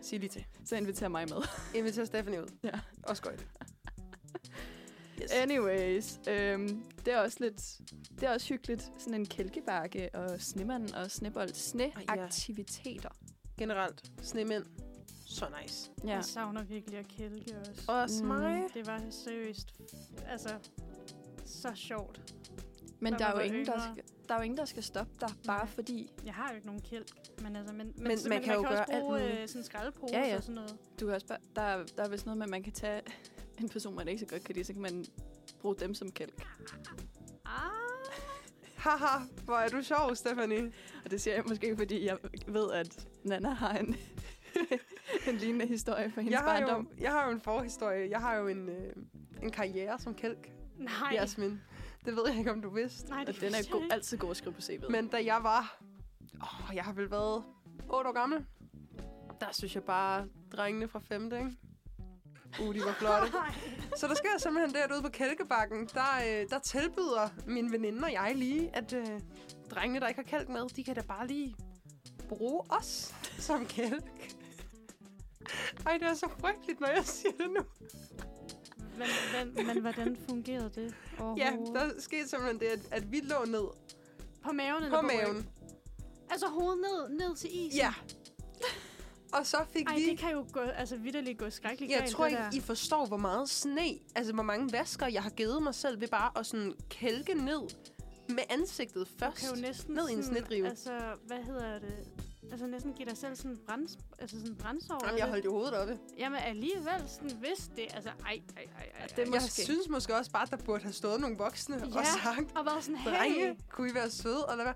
sig lige til. Så inviterer mig med. Inviterer Stephanie ud. Ja. Og skøjte. Yes. Anyways. Øhm, det er også lidt... Det er også hyggeligt. Sådan en kælkebakke og snemanden og snebold. Sneaktiviteter. Oh, ja. Generelt. Snemænd. Så nice. Ja. Jeg savner virkelig at kælke også. Også mm. mig. Det var seriøst, altså, så sjovt. Men der er, jo ingen, der, skal, der er jo ingen, der skal stoppe dig, bare ja. fordi... Jeg har jo ikke nogen kælk, men altså... Men, men, men man, man kan jo kan også bruge øh, sådan en skraldepose ja, ja. og sådan noget. Du kan også bare... Der, der er vist noget med, at man kan tage en person, man ikke så godt kan lide, så kan man bruge dem som kælk. Ah... Haha, hvor er du sjov, Stephanie. Og det siger jeg måske, fordi jeg ved, at Nana har en... en lignende historie for hendes jeg har barndom. Jo, jeg har jo en forhistorie. Jeg har jo en, øh, en karriere som kælk. Nej. Jasmin. Det ved jeg ikke, om du vidste. Nej, det og den er go- altid god at skrive på C V'et. Men da jeg var... Åh, jeg har vel været otte år gammel. Der synes jeg bare, drengene fra femte, ikke? Uh, de var flotte. Så der sker simpelthen derude på kælkebakken. Der, øh, der tilbyder min veninde og jeg lige, at... Øh, drengene, der ikke har kalk med, de kan da bare lige bruge os som kalk. Ej, det er så frygteligt, når jeg siger det nu. Men, men, men hvordan fungerede det overhovedet? Ja, der skete simpelthen det, at, at vi lå ned. På maven? På maven. Bordet. Altså hovedet ned, ned til isen? Ja. Og så fik Ej, vi... Ej, det kan jo gå, altså, vitterligt gå skrækkeligt galt. Jeg tror ikke, I forstår, hvor meget sne, altså hvor mange vasker, jeg har givet mig selv ved bare at sådan kælke ned med ansigtet først. Du kan jo næsten ned i en snedrive. Altså, hvad hedder det? Altså næsten give dig selv sådan en brand, altså sådan en brændsår. Jamen, jeg holdt jo hovedet oppe. Jamen, alligevel sådan, hvis det, altså ej, ej, ej, ej. Det måske. Jeg synes måske også bare, at der burde have stået nogle voksne ja, og sagt, og sådan, hey. Drenge, kunne I være søde? Og lad være.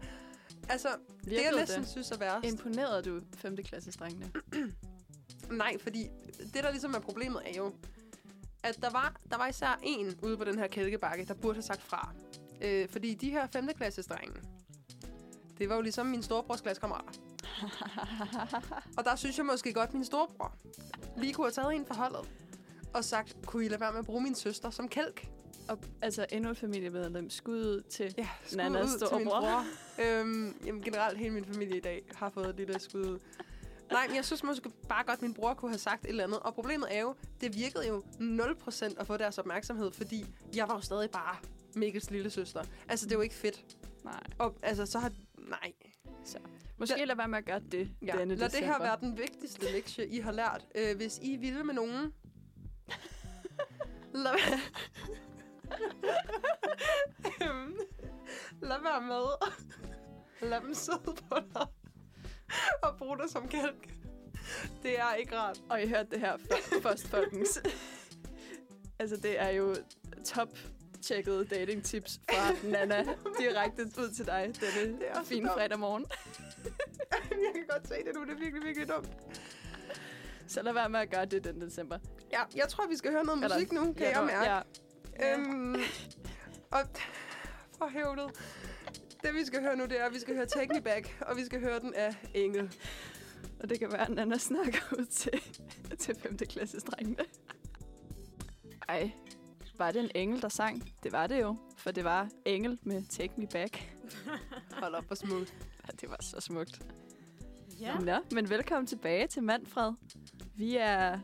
Altså, virkelig det jeg næsten det. Synes er værst. Imponerede du femte-klasse-drengene? Nej, fordi det, der ligesom er problemet, er jo, at der var, der var især en ude på den her kælkebakke, der burde have sagt fra. Øh, fordi de her femte-klasse-drenge, det var jo ligesom min storebrors klassekammerater. Og der synes jeg måske godt, min storebror lige kunne have taget en fra holdet og sagt, kunne I lade være med at bruge min søster som kælk? Og altså endnu et familiemedlem, skud til ja, skud Nannas ud storebror. Til min bror. øhm, jamen generelt, hele min familie i dag har fået det der skud ud. Nej, men jeg synes måske bare godt, min bror kunne have sagt et eller andet. Og problemet er jo, det virkede jo nul procent at få deres opmærksomhed, fordi jeg var jo stadig bare Mikkels lille søster. Altså, det er jo ikke fedt. Nej. Og altså, så har... Nej. Så... Måske lad være med at gøre det. Ja. Denne lad december. Det her være den vigtigste lektie, I har lært. Øh, hvis I er vilde med nogen... lad, være... øhm, lad være med. Lad dem sidde på dig. Og bruge dig som kælk. Det er ikke rart. Og I hørte det her først, folkens. Altså, det er jo top... tjekkede datingtips fra Nana direkte ud til dig denne fine fredag morgen. Jeg kan godt se det nu. Det er virkelig, virkelig dumt. Så lad være med at gøre det den december. Ja, jeg tror, vi skal høre noget musik nu, kan ja, jeg mærke. Ja. Ja. Øhm, og for hævlet. Det, vi skal høre nu, det er, at vi skal høre Take Me Back, og vi skal høre den af Engel. Og det kan være, at Nana snakker ud til, til femte klasses drengene. Ej. Var det en engel, der sang? Det var det jo, for det var Engel med Take Me Back. Hold op, hvor smukt. Ja, det var så smukt. Ja. Nå, men velkommen tilbage til Manfred. Vi er...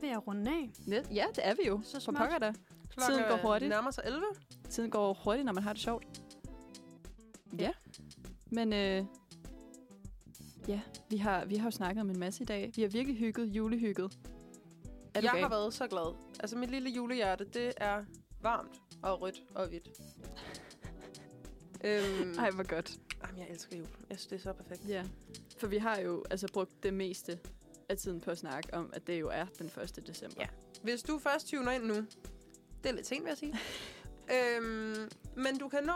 Vi er rundt af. Ja, det er vi jo. Så smukt. Hvor pokker der. Tiden går hurtigt. Nærmer sig elleve. Tiden går hurtigt, når man har det sjovt. Ja. ja. Men øh... ja, vi har, vi har jo snakket om en masse i dag. Vi har virkelig hygget, julehygget. Jeg okay? har været så glad. Altså, mit lille julehjerte, det er varmt og rødt og hvidt. øhm, Ej, hvor godt. Jamen, jeg elsker jul. Jeg synes, det er så perfekt. Ja, for vi har jo altså brugt det meste af tiden på at snakke om, at det jo er den første december. Ja. Hvis du først tuner ind nu, det er lidt sent, vil jeg sige. øhm, men du kan nå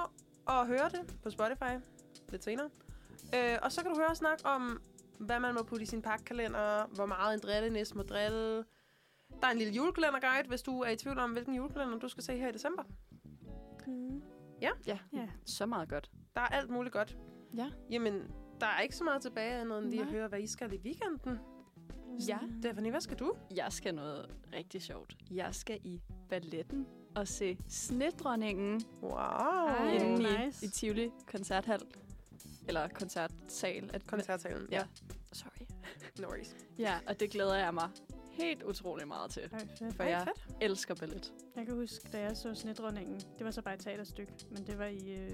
at høre det på Spotify lidt senere. Øh, og så kan du høre snak om, hvad man må putte i sin pakkalender, hvor meget en drillenæs må drille. Der er en lille julekalenderguide, hvis du er i tvivl om, hvilken julekalender du skal se her i december. Mm. Ja. ja. Ja, så meget godt. Der er alt muligt godt. Ja. Jamen, der er ikke så meget tilbage andet end lige at høre, hvad I skal i weekenden. Ja. Stephanie, hvad skal du? Jeg skal noget rigtig sjovt. Jeg skal i balletten og se Snedronningen. Wow. Ej, inde nice. I, i Tivoli Koncerthal. Eller koncertsal. At, Koncertsalen, ja. ja. Sorry. No worries. Ja, og det glæder jeg mig helt utrolig meget til. Ej, fedt. For Ej, jeg fedt. elsker ballet. Jeg kan huske, da jeg så Snedronningen, det var så bare et teaterstykke, men det var i øh,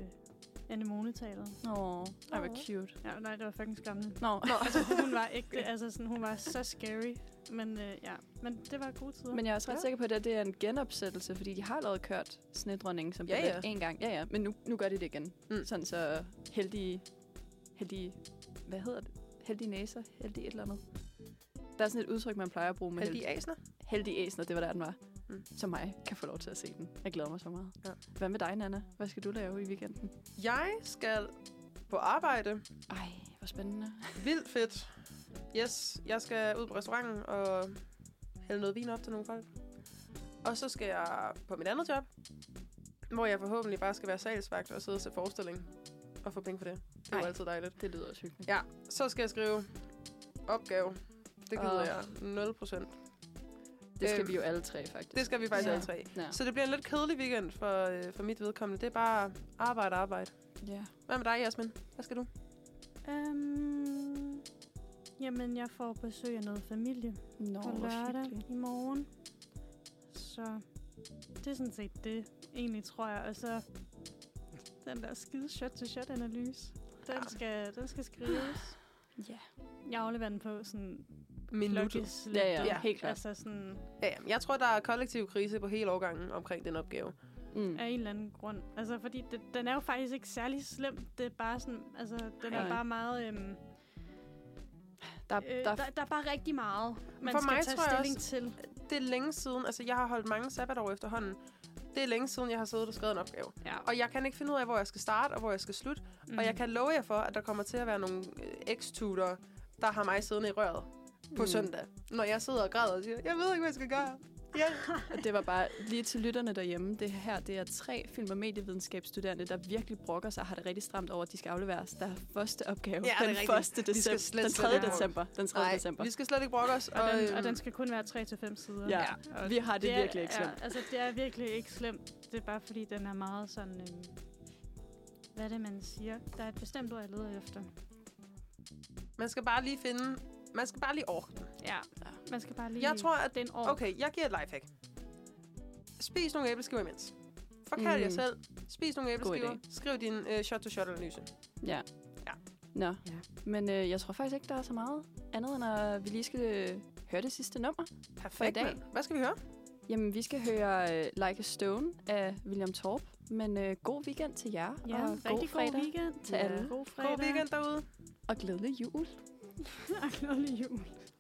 Anemoneteateret. Åh, det var cute. Ja, nej, det var fucking skræmmende. Nå. Nå. Altså, hun var ægte, altså sådan, hun var så scary, men øh, ja, men det var gode tider. Men jeg er også ret ja. sikker på, at det er en genopsættelse, fordi de har allerede kørt Snedronningen som ballet ja, ja. en gang. Ja, ja, men nu, nu gør de det igen. Mm. Sådan så heldige, heldige, hvad hedder det? Heldige næser, heldige et eller andet. Der er sådan et udtryk, man plejer at bruge med heldige æsner. Heldige æsner, det var der, den var. Mm. Så mig kan få lov til at se den. Jeg glæder mig så meget. Ja. Hvad med dig, Nana? Hvad skal du lave i weekenden? Jeg skal på arbejde. Ej, hvor spændende. Vildt fedt. Yes, jeg skal ud på restauranten og hælde noget vin op til nogle folk. Og så skal jeg på mit andet job, hvor jeg forhåbentlig bare skal være salgsvagt og sidde og se forestilling og få penge for det. Det er Ej, jo altid dejligt. Det lyder også hyggeligt. Ja, så skal jeg skrive opgave. Det gider jeg nul procent. Det skal øhm, vi jo alle tre, faktisk. Det skal vi faktisk ja. alle tre. Ja. Så det bliver en lidt kedelig weekend for, øh, for mit vedkommende. Det er bare arbejde, arbejde. Ja. Hvad med dig, Jasmin? Hvad skal du? Um, jamen, jeg får besøg af noget familie Nå, på lørdag i morgen. Så det er sådan set det, egentlig, tror jeg. Og så den der skide shot-to-shot-analyse. Den, ja. skal, den skal skrives. Ja. Jeg afleverer den på sådan... Minuttet. Ja, ja, ja, helt klart. Altså sådan... ja, ja. Jeg tror, der er kollektiv krise på hele årgangen omkring den opgave. Mm. Af en eller anden grund. Altså, fordi det, den er jo faktisk ikke særlig slem. Det er bare sådan... Altså, den Ej. er bare meget... Øhm, der, der, øh, der, der er bare rigtig meget, man for skal mig, tage stilling også, til. Det er længe siden... Altså, jeg har holdt mange sabbatår efterhånden. Det er længe siden, jeg har siddet og skrevet en opgave. Ja. Og jeg kan ikke finde ud af, hvor jeg skal starte og hvor jeg skal slutte. Mm. Og jeg kan love jer for, at der kommer til at være nogle ex-tutorer, der har mig siddende i røret på mm. søndag. Når jeg sidder og græder og siger, jeg ved ikke, hvad jeg skal gøre. Yeah. Det var bare lige til lytterne derhjemme. Det her, det er tre film- og medievidenskabsstuderende, der virkelig brokker sig og har det rigtig stramt over, at de skal afleveres der første opgave. Ja, den første december. Den tredje december. Den tredje Nej, december. Vi skal slet ikke brokke os. Og, og, den, og den skal kun være tre til fem sider. Ja, ja. Vi har det, det er, virkelig ikke slemt. Ja, altså, det er virkelig ikke slemt. Det er bare fordi, den er meget sådan... Øh, hvad er det, man siger? Der er et bestemt ord, jeg leder efter. Man skal bare lige finde... Man skal bare lige orke den. Ja, man skal bare lige... Jeg tror, at... Den ork. Okay, jeg giver et lifehack. Spis nogle æbleskiver imens. Forkald mm. jer selv. Spis nogle æbleskiver. Skriv din uh, shot-to-shot-analyse. Ja. Ja. Nå. Ja. Men øh, jeg tror faktisk ikke, der er så meget andet, end at vi lige skal øh, høre det sidste nummer. Perfekt, dag. Hvad skal vi høre? Jamen, vi skal høre øh, Like a Stone af William Torp. Men øh, god weekend til jer. Ja, og rigtig god fredag. God weekend til alle. Ja. God, god weekend derude. Og glædelig jul. I love you.